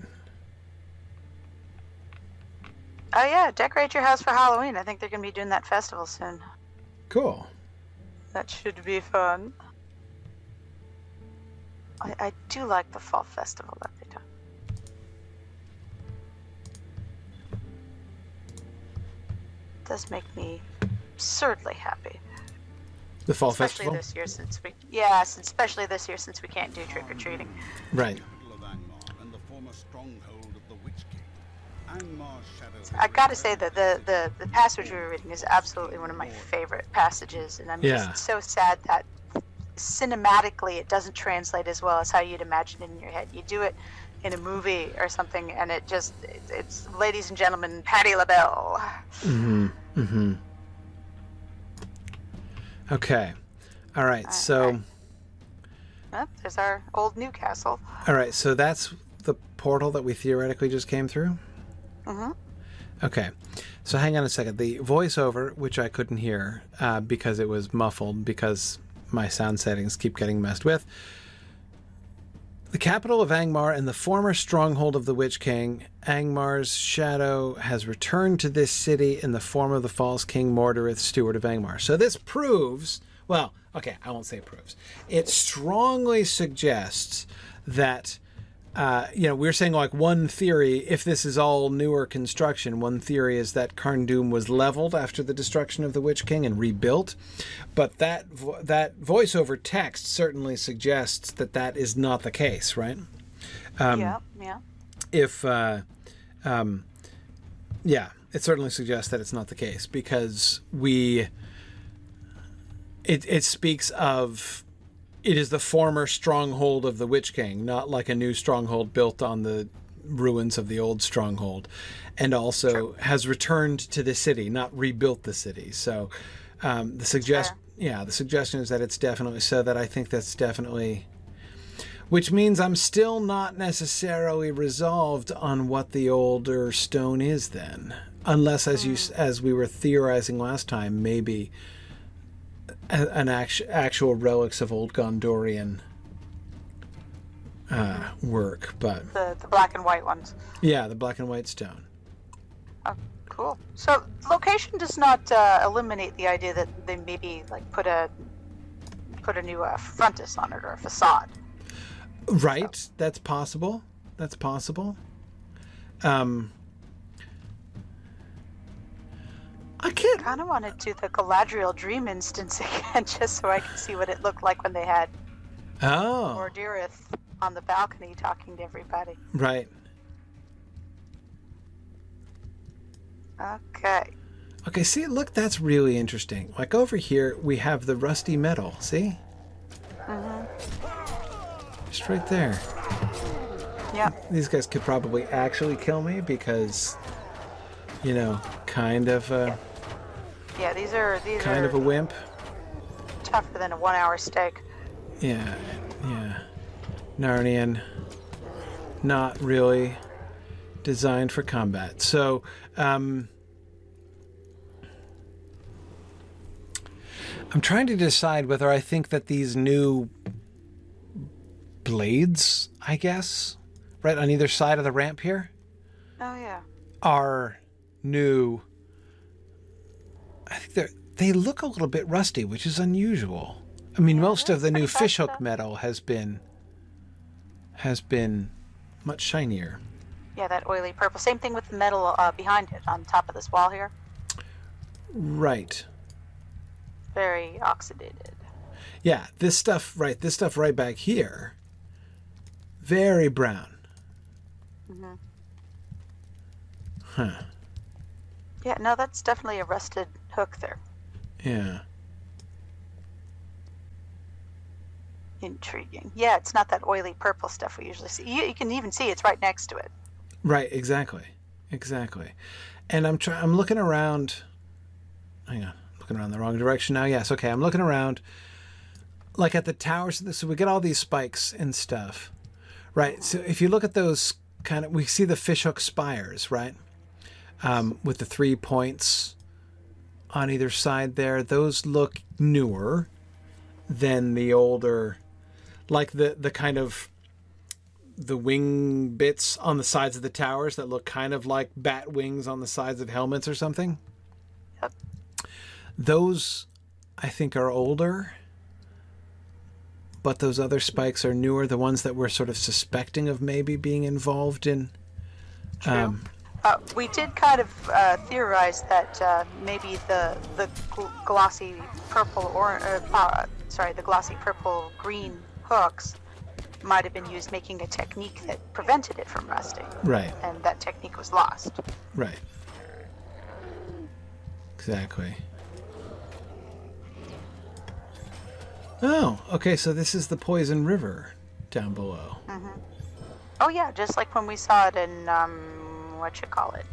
Oh yeah, decorate your house for Halloween. I think they're going to be doing that festival soon. Cool. That should be fun. I do like the fall festival that they do. It does make me absurdly happy. The fall festival? Especially this year since we... Yeah, especially this year since we can't do trick-or-treating. Right. So I gotta say that the passage we were reading is absolutely one of my favorite passages, and I'm just so sad that cinematically it doesn't translate as well as how you'd imagine it in your head. You do it in a movie or something, and it just, it's ladies and gentlemen, Patti LaBelle. Mm-hmm. Mm-hmm. Okay. All right, so... Well, there's our old Newcastle. All right, so that's the portal that we theoretically just came through? Mm-hmm. Okay, so hang on a second. The voiceover, which I couldn't hear because it was muffled, because my sound settings keep getting messed with. The capital of Angmar and the former stronghold of the Witch King, Angmar's shadow has returned to this city in the form of the false king Mordirith, steward of Angmar. So this proves, well, okay, I won't say it proves. It strongly suggests that, you know, we're saying like one theory, if this is all newer construction, one theory is that Carn Dûm was leveled after the destruction of the Witch King and rebuilt. But that voiceover text certainly suggests that that is not the case, right? It certainly suggests that it's not the case because it speaks of... It is the former stronghold of the Witch King, not like a new stronghold built on the ruins of the old stronghold, and also has returned to the city, not rebuilt the city. So the suggestion is that it's definitely so that I think that's definitely, which means I'm still not necessarily resolved on what the older stone is then, unless as we were theorizing last time, maybe an actual relics of old Gondorian work, but the black and white ones. Yeah, the black and white stone. Oh, cool. So location does not eliminate the idea that they maybe like put a new frontis on it or a facade. Right, so. That's possible. That's possible. I can't. I kind of want to do the Galadriel dream instance again, just so I can see what it looked like when they had Mordirith on the balcony talking to everybody. Right. Okay. Okay. See, look, that's really interesting. Like over here, we have the rusty metal. See? Mm-hmm. Just right there. Yeah. These guys could probably actually kill me because, you know, kind of a. Yeah, these are kind of a wimp. Tougher than a 1-hour steak. Yeah, yeah. Narnian, not really designed for combat. So, I'm trying to decide whether I think that these new blades, I guess, right on either side of the ramp here. Oh yeah. Are new. I think they look a little bit rusty, which is unusual. I mean, most of the new fishhook metal has been much shinier. Yeah, that oily purple. Same thing with the metal behind it, on top of this wall here. Right. Very oxidated. Yeah, this stuff. Right, this stuff right back here. Very brown. Mm-hmm. Huh. Yeah, no, that's definitely a rusted hook there. Yeah. Intriguing. Yeah, it's not that oily purple stuff we usually see. You can even see it's right next to it. Right, exactly. Exactly. And I'm looking around. Hang on. I'm looking around the wrong direction now. Yes, okay. I'm looking around like at the towers. So we get all these spikes and stuff. Right. So if you look at those kind of, we see the fishhook spires, right? With the 3 points on either side there. Those look newer than the older, like the kind of the wing bits on the sides of the towers that look kind of like bat wings on the sides of helmets or something. Yep. Those, I think, are older, but those other spikes are newer, the ones that we're sort of suspecting of maybe being involved in. True. We did kind of theorize that maybe the glossy purple or the glossy purple green hooks might have been used making a technique that prevented it from rusting. Right. And that technique was lost. Right. Exactly. Oh, okay, so this is the Poison River down below. Mm-hmm. Oh, yeah, just like when we saw it in, Tarmoon,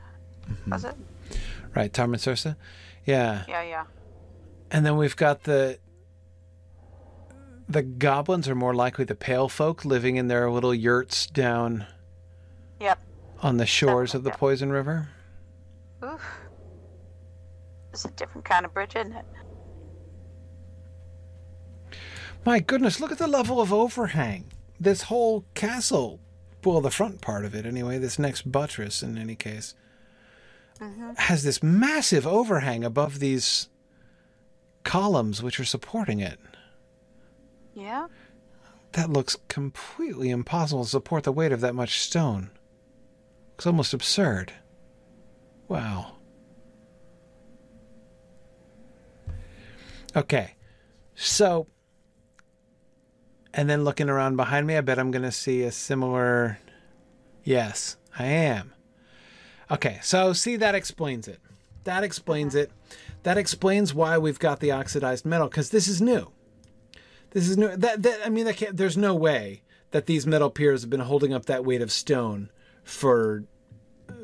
mm-hmm. was it? Right, Tarmoon Sorsa? Yeah. Yeah, yeah. And then we've got the goblins are more likely the pale folk living in their little yurts down yep. on the shores of the yep. Poison River. Oof. It's a different kind of bridge, isn't it? My goodness, look at the level of overhang. This whole castle, well, the front part of it anyway, this next buttress in any case, mm-hmm. has this massive overhang above these columns which are supporting it. Yeah? That looks completely impossible to support the weight of that much stone. It's almost absurd. Wow. Okay, so, and then looking around behind me, I bet I'm going to see a similar, yes, I am. Okay, so see, that explains it. That explains it. That explains why we've got the oxidized metal, because this is new. This is new. I mean, there's no way that these metal piers have been holding up that weight of stone for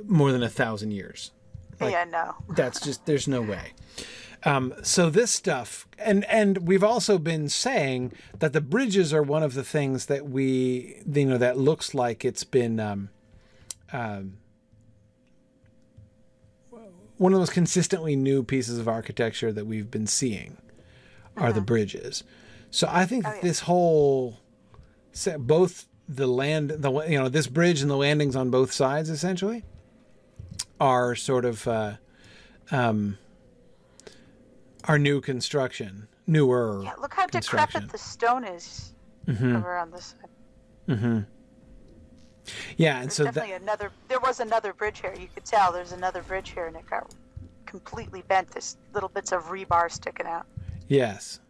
more than 1,000 years. Like, yeah, no. That's just, there's no way. So this stuff, and we've also been saying that the bridges are one of the things that we, you know, that looks like it's been one of those consistently new pieces of architecture that we've been seeing are the bridges. So I think that this whole set, both the land, this bridge and the landings on both sides essentially are sort of, our new construction. Newer. Yeah, look how decrepit the stone is over on this side. Mm-hmm. Yeah, and so there was another bridge here. You could tell there's another bridge here, and it got completely bent. There's little bits of rebar sticking out. Yes.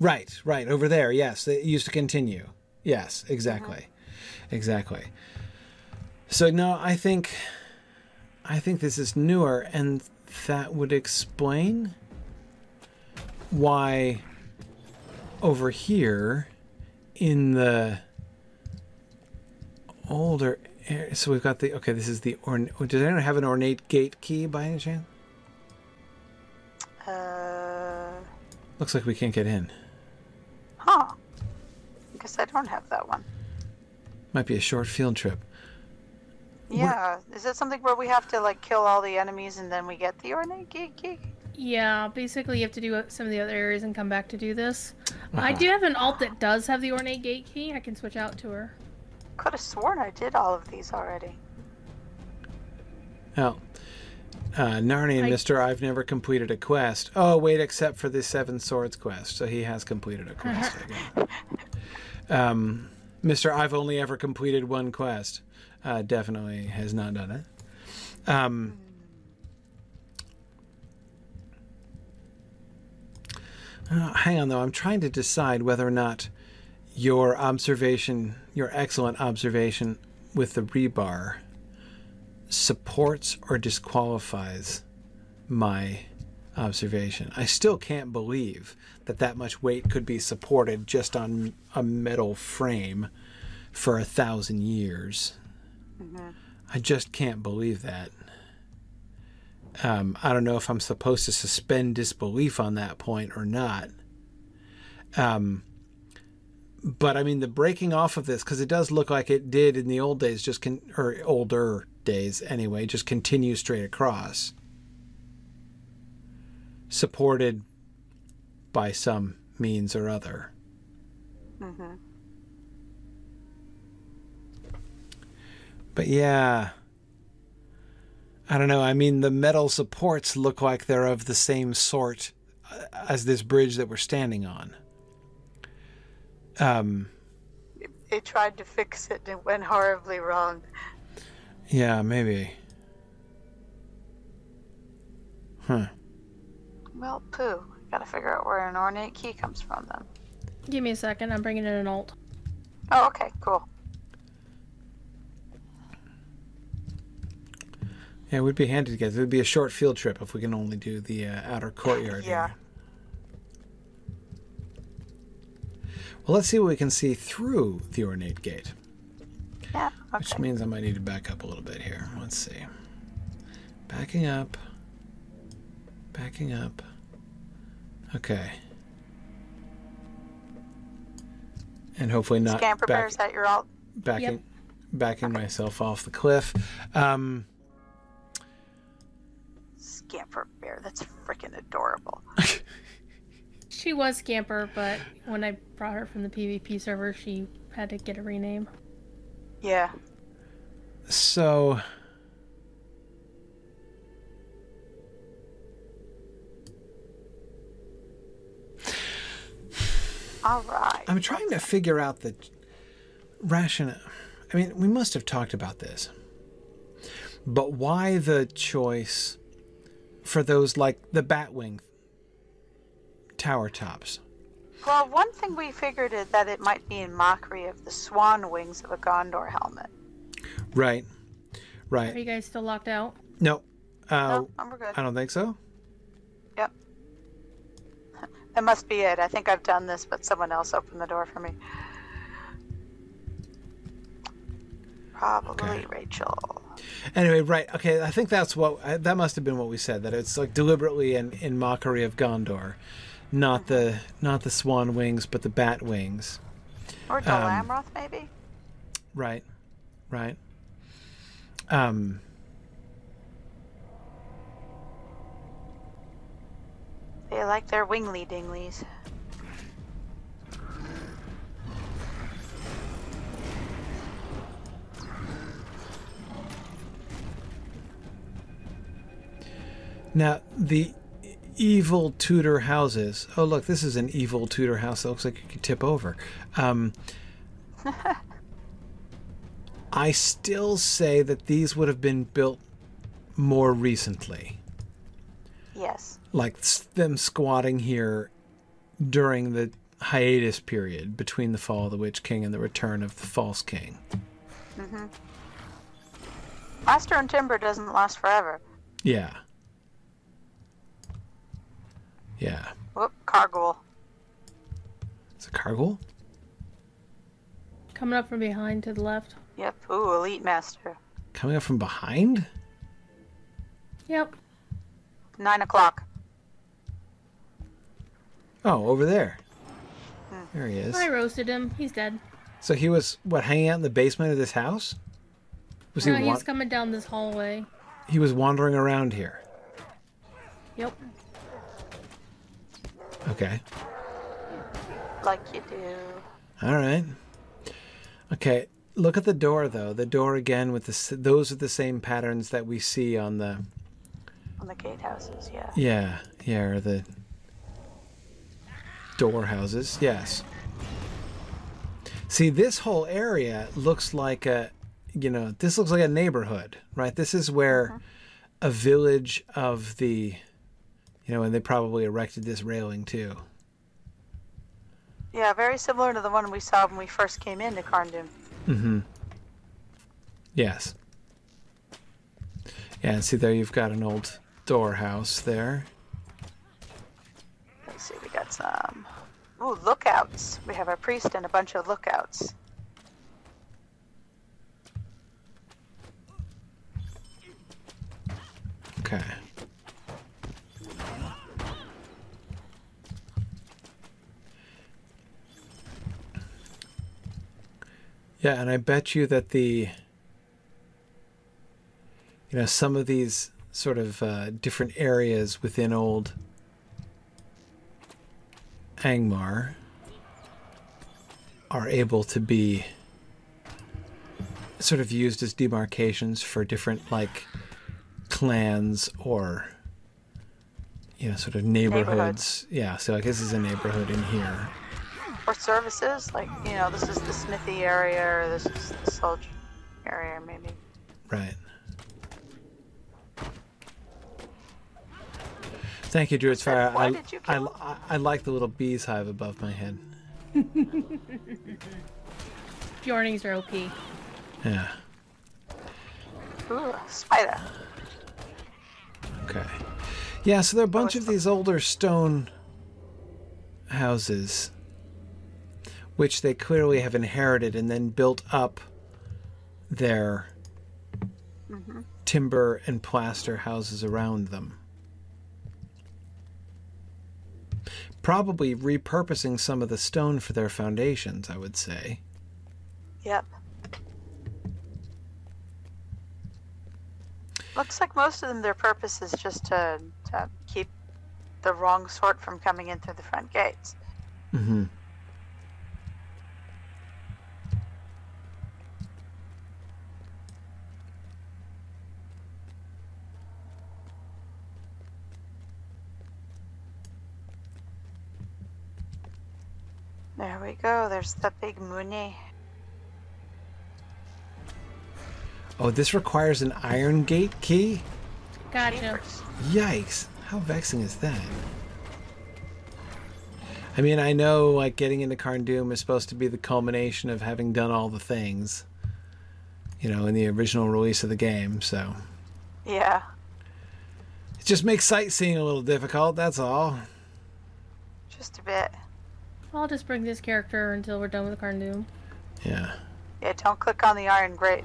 Right. Over there, yes. It used to continue. Yes, exactly. Mm-hmm. Exactly. So, no, I think this is newer, and that would explain why over here in the older area, so we've got the, okay, this is the, does anyone have an ornate gate key by any chance? Looks like we can't get in. Huh. I guess I don't have that one. Might be a short field trip. Yeah, is that something where we have to like kill all the enemies and then we get the ornate gate? Yeah, basically you have to do some of the other areas and come back to do this. I do have an alt that does have the ornate gate key. I can switch out to her. Could have sworn I did all of these already. Oh, Narni and Mr. I've never completed a quest. Oh, wait, except for the Seven Swords quest. So he has completed a quest. Again. Mr. I've only ever completed one quest. Definitely has not done it. Hang on, though. I'm trying to decide whether or not your observation, your excellent observation with the rebar, supports or disqualifies my observation. I still can't believe that that much weight could be supported just on a metal frame for 1,000 years. Mm-hmm. I just can't believe that. I don't know if I'm supposed to suspend disbelief on that point or not. But I mean, the breaking off of this, because it does look like it did in the old days, just or older days anyway, just continue straight across, supported by some means or other. Mm-hmm. But yeah, I don't know. I mean, the metal supports look like they're of the same sort as this bridge that we're standing on. They tried to fix it and it went horribly wrong. Yeah, maybe. Huh. Well, poo. Gotta figure out where an ornate key comes from then. Give me a second. I'm bringing in an alt. Oh, okay. Cool. Yeah, it would be handy to get. It would be a short field trip if we can only do the outer courtyard. Yeah. Area. Well, let's see what we can see through the ornate gate. Yeah, okay. Which means I might need to back up a little bit here. Let's see. Backing up. Backing up. Okay. And hopefully not... Scamper bears that you're all... Backing okay. myself off the cliff. Scamper bear. That's freaking adorable. She was Scamper, but when I brought her from the PvP server, she had to get a rename. Yeah. So... All right. I'm trying to figure out the rationale. I mean, we must have talked about this. But why the choice for those, like, the Batwing tower tops? Well, one thing we figured is that it might be in mockery of the swan wings of a Gondor helmet. Right. Right. Are you guys still locked out? No. No, we're good. I don't think so. Yep. That must be it. I think I've done this, but someone else opened the door for me. Probably okay. Rachel. Anyway, right. Okay, I think that's what... That must have been what we said, that it's like deliberately in mockery of Gondor. Not the swan wings, but the bat wings. Or Dol Amroth, maybe? Right. Right. They like their wingly dinglies. Now, the evil Tudor houses... Oh, look, this is an evil Tudor house that looks like it could tip over. I still say that these would have been built more recently. Yes. Like them squatting here during the hiatus period between the fall of the Witch King and the return of the False King. Mm-hmm. Plaster and timber doesn't last forever. Yeah. Yeah. Whoop, cargol. It's a cargol? Coming up from behind to the left. Yep. Ooh, elite master. Coming up from behind? Yep. 9 o'clock. Oh, over there. There he is. I roasted him. He's dead. So he was, what, hanging out in the basement of this house? Was no, he was coming down this hallway. He was wandering around here. Yep. Okay. Like you do. All right. Okay. Look at the door, though. The door, again, with the, those are the same patterns that we see on the... On the gatehouses, yeah. Yeah, yeah, or the... door houses, yes. See, this whole area looks like a, you know, this looks like a neighborhood, right? This is where a village of the, you know, and they probably erected this railing too. Yeah, very similar to the one we saw when we first came into Carn Dûm. Mm-hmm. Yes. Yeah, and see there you've got an old door house there. Let's see, we got some... Ooh, lookouts. We have a priest and a bunch of lookouts. Okay. Yeah, and I bet you that the, you know, some of these sort of different areas within old Angmar are able to be sort of used as demarcations for different, like, clans or, you know, sort of neighborhoods. Yeah, so like this is a neighborhood in here. Or services, like, you know, this is the smithy area, or this is the soldier area, maybe. Right. Thank you, Druid's Fire. I like the little bees hive above my head. Bjornings are OP. Yeah. Ooh, spider. Okay. Yeah, so there are a bunch of these older stone houses, which they clearly have inherited and then built up their timber and plaster houses around them. Probably repurposing some of the stone for their foundations, I would say. Yep. Looks like most of them, their purpose is just to keep the wrong sort from coming in through the front gates. Mm-hmm. There we go. There's the big Mooney. Oh, this requires an iron gate key? Gotcha. Yikes. How vexing is that? I mean, I know, like, getting into Carn Dûm is supposed to be the culmination of having done all the things, you know, in the original release of the game, so. Yeah. It just makes sightseeing a little difficult, that's all. Just a bit. I'll just bring this character until we're done with Carn Dûm. Yeah. Yeah, don't click on the iron grate.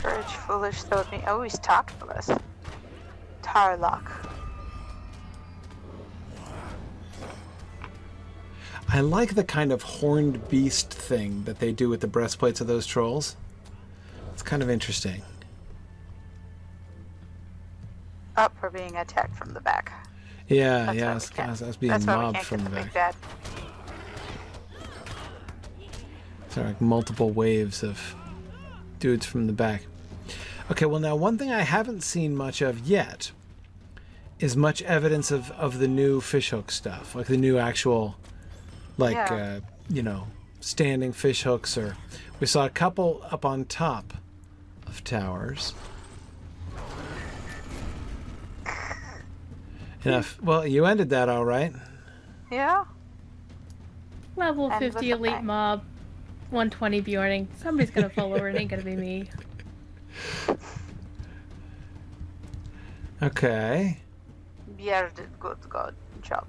Courage, foolish, though it may always talk to us. Tarlok. I like the kind of horned beast thing that they do with the breastplates of those trolls. It's kind of interesting. Up for being attacked from the back. Yeah, that's I was being mobbed from the back. So like multiple waves of dudes from the back. Okay, well now one thing I haven't seen much of yet is much evidence of the new fishhook stuff, like the new actual, like you know, standing fishhooks. Or we saw a couple up on top of towers. Enough. Well, you ended that all right. Yeah. Level 50 elite mob, 120 Bjorning. Somebody's gonna fall over. It ain't gonna be me. Okay. Bjerg did good job.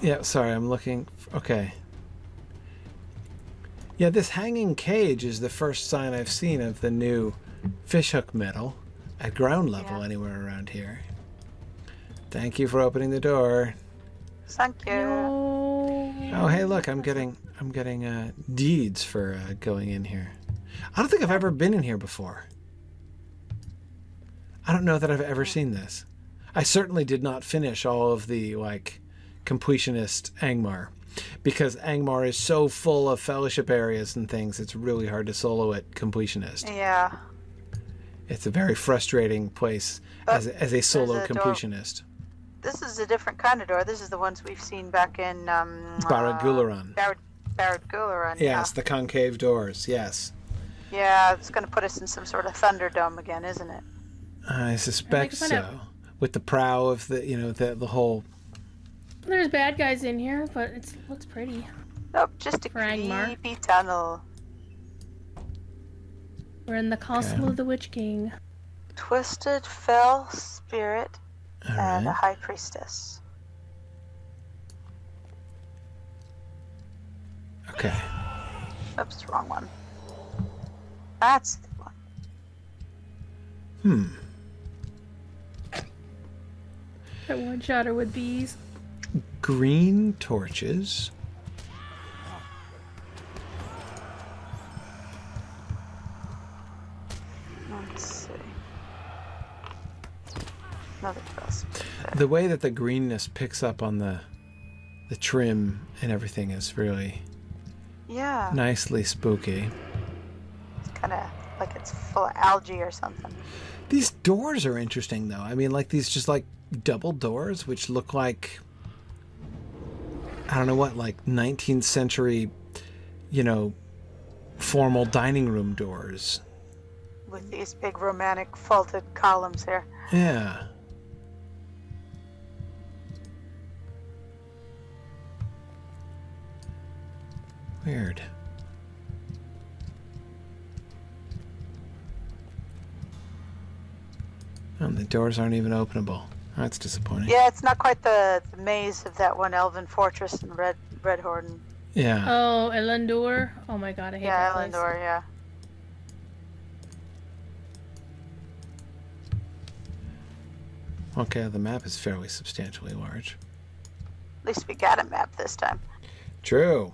Yeah. Sorry, I'm looking. Okay. Yeah, this hanging cage is the first sign I've seen of the new fishhook metal at ground level anywhere around here. Thank you for opening the door. Thank you. Oh, hey, look, I'm getting deeds for going in here. I don't think I've ever been in here before. I don't know that I've ever seen this. I certainly did not finish all of the, like, completionist Angmar, because Angmar is so full of fellowship areas and things, it's really hard to solo it completionist. Yeah. It's a very frustrating place as a solo completionist. This is a different kind of door. This is the ones we've seen back in... Barad Gularan. Barad Gularan, yes, the concave doors, yes. Yeah, it's going to put us in some sort of Thunderdome again, isn't it? I suspect so. With the prow of the, you know, the whole... There's bad guys in here, but it looks pretty. Nope, just a creepy tunnel. We're in the Council of the Witch King. Twisted, fell spirit, and a high priestess. Okay. Oops, wrong one. That's the one. Hmm. That one-shotter with bees. green torches. Let's see. Another cross. The way that the greenness picks up on the trim and everything is really nicely spooky. It's kind of like it's full of algae or something. These doors are interesting, though. I mean, like these just like double doors, which look like, I don't know what, like 19th century, you know, formal dining room doors. With these big romantic vaulted columns here. Yeah. Weird. And the doors aren't even openable. That's disappointing. Yeah, it's not quite the maze of that one elven fortress in Redhorn. Yeah. Oh, Elendor. Oh my god, I hate that place. Yeah, Elendor, yeah. Okay, the map is fairly substantially large. At least we got a map this time. True.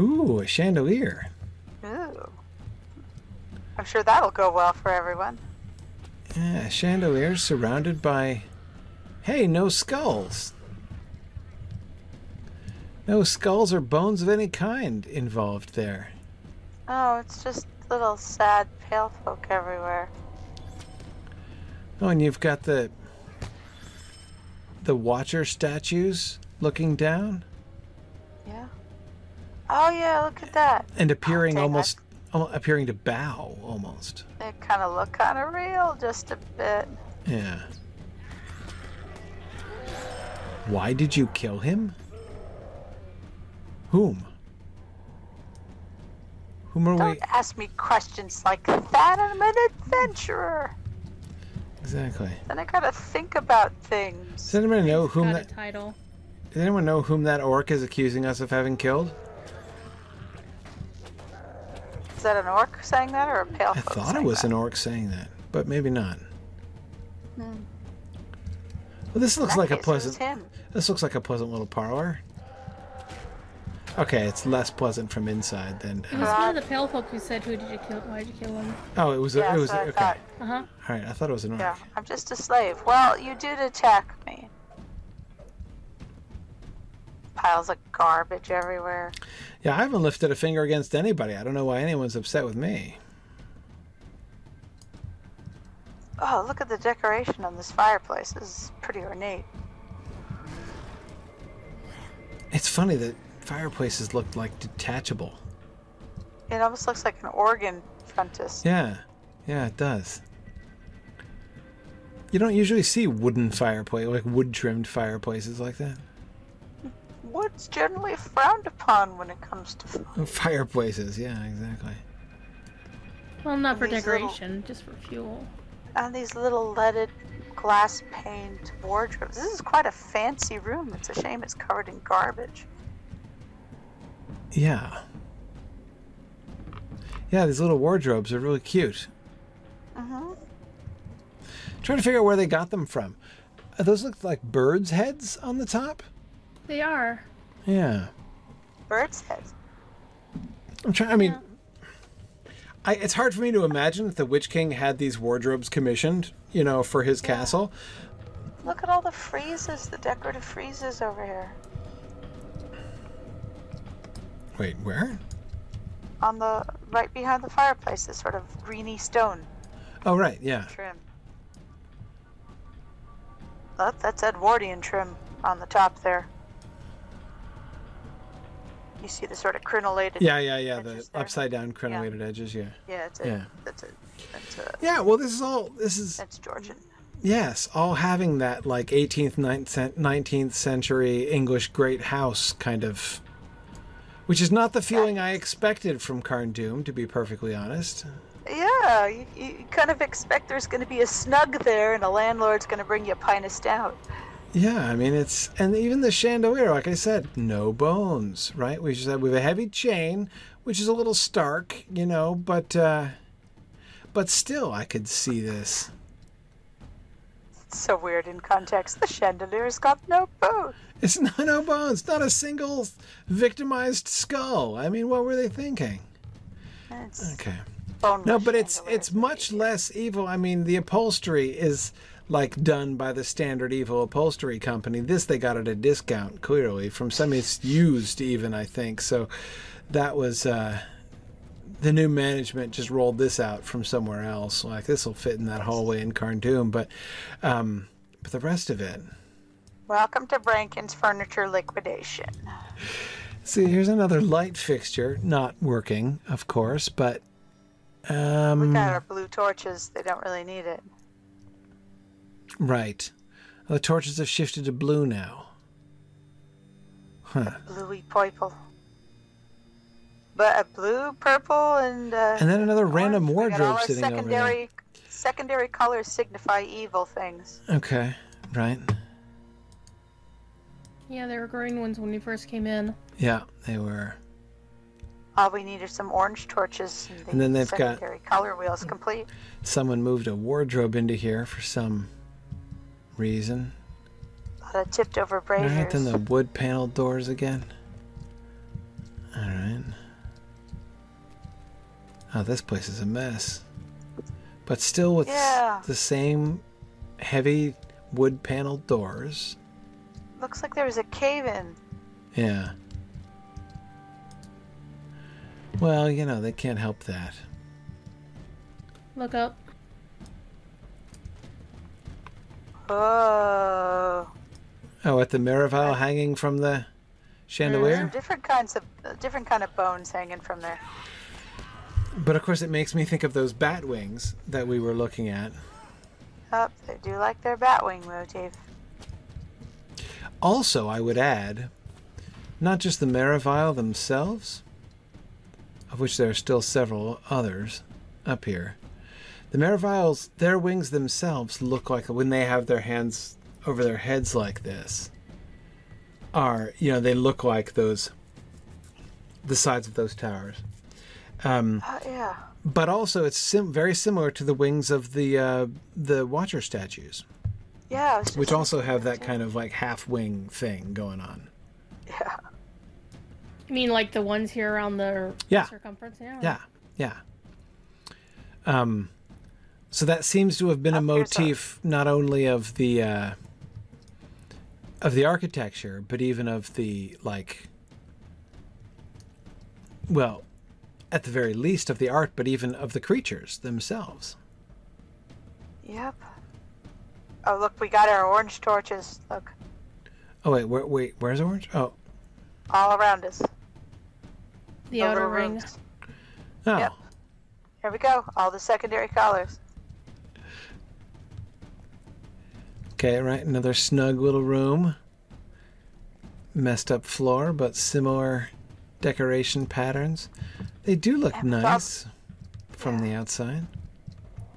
Ooh, a chandelier. Ooh. I'm sure that'll go well for everyone. Yeah, a chandelier surrounded by... Hey, no skulls! No skulls or bones of any kind involved there. Oh, it's just little sad pale folk everywhere. Oh, and you've got the Watcher statues looking down. Yeah. Oh yeah, look at that. And appearing appearing to bow almost. They kind of look kind of real, just a bit. Yeah. Why did you kill him? Whom? Whom are we? Don't ask me questions like that. I'm an adventurer. Exactly. Then I gotta think about things. Does anyone know whom that title? Does anyone know whom that orc is accusing us of having killed? Is that an orc saying that, or a pale? I thought it was an orc saying that, but maybe not. Hmm. Well, this looks like a pleasant. This looks like a pleasant little parlor. Okay, it's less pleasant from inside than. It was one of the pale folk who said, "Who did you kill? Why did you kill him?" Oh, it was. Yeah, it was. Okay. Uh huh. All right, I thought it was an orc. Yeah, I'm just a slave. Well, you did attack me. Piles of garbage everywhere. Yeah, I haven't lifted a finger against anybody. I don't know why anyone's upset with me. Oh, look at the decoration on this fireplace. This is pretty ornate. It's funny that fireplaces look like detachable. It almost looks like an organ frontis. Yeah, yeah, it does. You don't usually see wooden fireplaces, like wood-trimmed fireplaces like that. Wood's generally frowned upon when it comes to fireplaces. Yeah, exactly. Well, not for decoration, just for fuel. And these little leaded glass paned wardrobes. This is quite a fancy room. It's a shame it's covered in garbage. Yeah. Yeah, these little wardrobes are really cute. Mm-hmm. Trying to figure out where they got them from. Those look like birds' heads on the top. They are. Yeah. Birds' heads. I'm trying. I mean, it's hard for me to imagine that the Witch King had these wardrobes commissioned, you know, for his castle. Look at all the friezes, the decorative friezes over here. Wait, where? On the right behind the fireplace, this sort of greeny stone. Oh right, yeah. Trim. Oh, that's Edwardian trim on the top there. You see the sort of crenulated edges the upside-down crenulated edges, Yeah, it's yeah, well, this is all... That's Georgian. Yes, all having that, like, 18th, 19th century English great house kind of... Which is not the feeling I expected from Carn Dûm, to be perfectly honest. Yeah, you kind of expect there's going to be a snug there and a landlord's going to bring you a pint of stout. Yeah, I mean, it's... And even the chandelier, like I said, no bones, right? We just have, we have a heavy chain, which is a little stark, you know, but still I could see this. So weird in context. The chandelier's got no bones. It's not no bones. Not a single victimized skull. I mean, what were they thinking? It's okay. No, but it's much less evil. I mean, the upholstery is like done by the standard evil upholstery company. This they got at a discount, clearly, from some it's used even, I think. So that was the new management just rolled this out from somewhere else. Like this will fit in that hallway in Carn Dûm, but the rest of it. Welcome to Brankin's furniture liquidation. See, here's another light fixture not working, of course, but we got our blue torches. They don't really need it. Right. The torches have shifted to blue now. Huh. Bluey purple. But a blue, purple, and then another orange. Random wardrobe sitting over there. Secondary colors signify evil things. Okay. Right. Yeah, they were green ones when we first came in. Yeah, they were. All we need are some orange torches, and then they've secondary got color wheels complete. Someone moved a wardrobe into here for some reason. A lot of tipped over braziers. All right, then the wood panel doors again. All right. Oh, this place is a mess, but still with the same heavy wood panel doors. Looks like there was a cave in. Yeah. Well, you know, they can't help that. Look up. Oh. Oh, at the Miraval hanging from the chandelier? There's different kind of bones hanging from there. But of course it makes me think of those bat wings that we were looking at. Oh, they do like their bat wing motif. Also, I would add, not just the Miraval themselves, of which there are still several others up here. The Miraviles, their wings themselves look like, when they have their hands over their heads like this, are, you know, they look like those, the sides of those towers. Yeah. But also it's very similar to the wings of the Watcher statues. Yeah. Which also have that kind of like half wing thing going on. Yeah. You mean like the ones here around the circumference? Yeah. So that seems to have been a motif not only of the architecture, but even of the, like, well, at the very least of the art, but even of the creatures themselves. Yep. Oh, look, we got our orange torches. Look. Oh, wait, where's the orange? Oh. All around us. The outer ring. Oh. Yep. Here we go. All the secondary colors. Okay, right. Another snug little room. Messed up floor, but similar decoration patterns. They do look nice from the outside.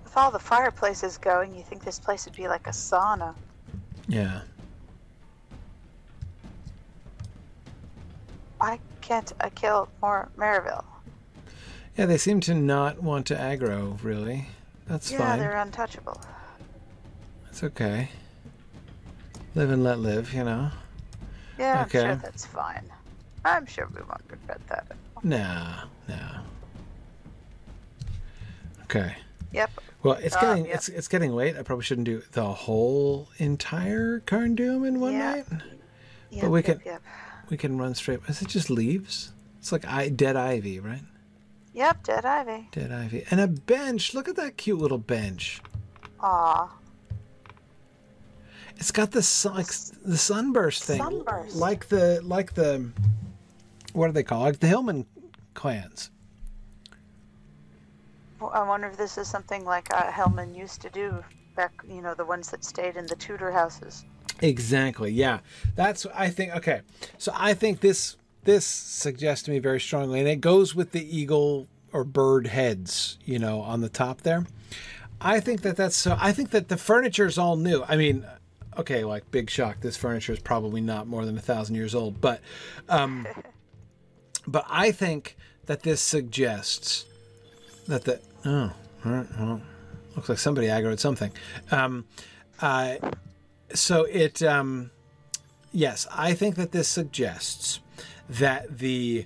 With all the fireplaces going, you think this place would be like a sauna. Yeah. Why can't I kill more Merivale? Yeah, they seem to not want to aggro, really. That's fine. Yeah, they're untouchable. That's okay. Live and let live, you know. Yeah, okay. I'm sure that's fine. I'm sure we won't regret that at all. Nah. Okay. Yep. Well, it's getting late. I probably shouldn't do the whole entire Carn Dûm in one night. Yep, but we can... Yep. We can run straight. Is it just leaves? It's like dead ivy, right? Yep, dead ivy. Dead ivy. And a bench. Look at that cute little bench. Aw. It's got the, like, the sunburst thing. Sunburst. Like the, what do they call it? Like the Hillman clans. Well, I wonder if this is something like Hillman used to do back, you know, the ones that stayed in the Tudor houses. Exactly. Yeah, that's I think. Okay, so I think this suggests to me very strongly, and it goes with the eagle or bird heads, you know, on the top there. I think that that's so. I think that the furniture is all new. I mean, okay, like big shock. This furniture is probably not more than 1,000 years old, but I think that this suggests that the looks like somebody aggroed something. Yes, I think that this suggests that the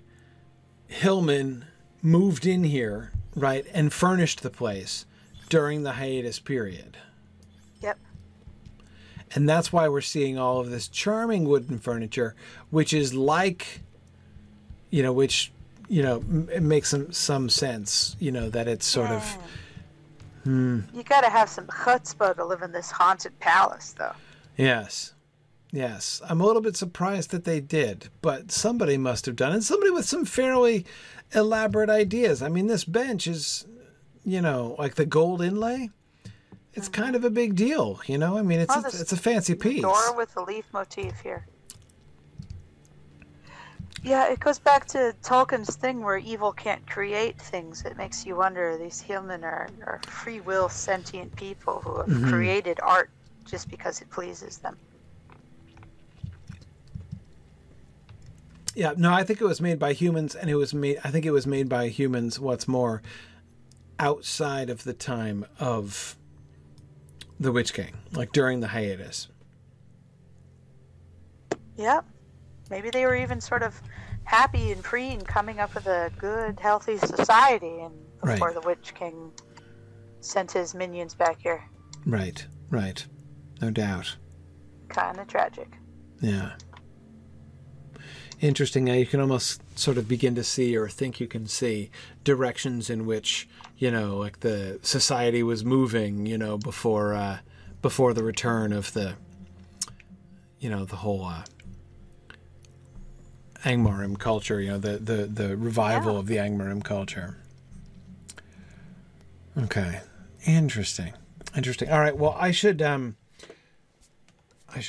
Hillmen moved in here, right, and furnished the place during the hiatus period. Yep. And that's why we're seeing all of this charming wooden furniture, which is like, you know, which, you know, it makes some sense, you know, that it's sort of... You got to have some chutzpah to live in this haunted palace, though. Yes. Yes. I'm a little bit surprised that they did, but somebody must have done it. Somebody with some fairly elaborate ideas. I mean, this bench is, you know, like the gold inlay. It's kind of a big deal, you know? I mean, it's a fancy piece. Door with the leaf motif here. Yeah, it goes back to Tolkien's thing where evil can't create things. It makes you wonder, these human are free will sentient people who have created art just because it pleases them. Yeah, no, I think it was made by humans, and it was made, I think it was made by humans, what's more, outside of the time of the Witch King, like during the hiatus. Yep. Maybe they were even sort of happy and free and coming up with a good, healthy society and before the Witch King sent his minions back here. Right, right. No doubt. Kind of tragic. Yeah. Interesting. You can almost sort of begin to see, or think you can see, directions in which, you know, like the society was moving, you know, before before the return of the, you know, the whole... Angmarim culture, you know, the revival of the Angmarim culture. Okay. Interesting. Interesting. All right. Well, I should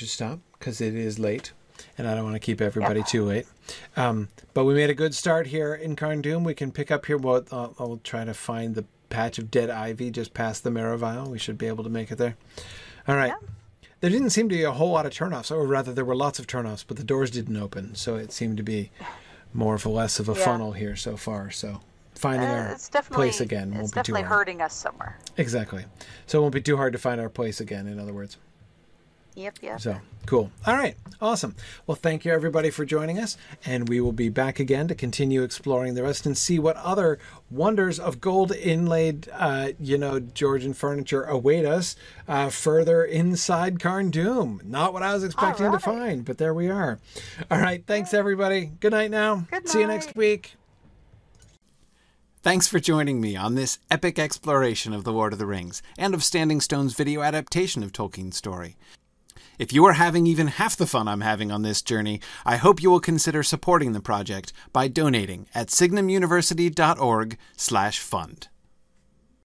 stop because it is late and I don't want to keep everybody too late. But we made a good start here in Carn Dûm. We can pick up here. Well, I'll try to find the patch of dead ivy just past the marrow vial. We should be able to make it there. All right. Yeah. There didn't seem to be a whole lot of turnoffs, or rather there were lots of turnoffs, but the doors didn't open. So it seemed to be more or less of a funnel here so far. So finding our place again won't be too hard. It's definitely hurting us somewhere. Exactly. So it won't be too hard to find our place again, in other words. Yep, yep. So, cool. All right. Awesome. Well, thank you, everybody, for joining us. And we will be back again to continue exploring the rest and see what other wonders of gold-inlaid, you know, Georgian furniture await us further inside Carn Dûm. Not what I was expecting to find, but there we are. All right. Thanks, everybody. Good night now. Good night. See you next week. Thanks for joining me on this epic exploration of The Lord of the Rings and of Standing Stone's video adaptation of Tolkien's story. If you are having even half the fun I'm having on this journey, I hope you will consider supporting the project by donating at signumuniversity.org/fund.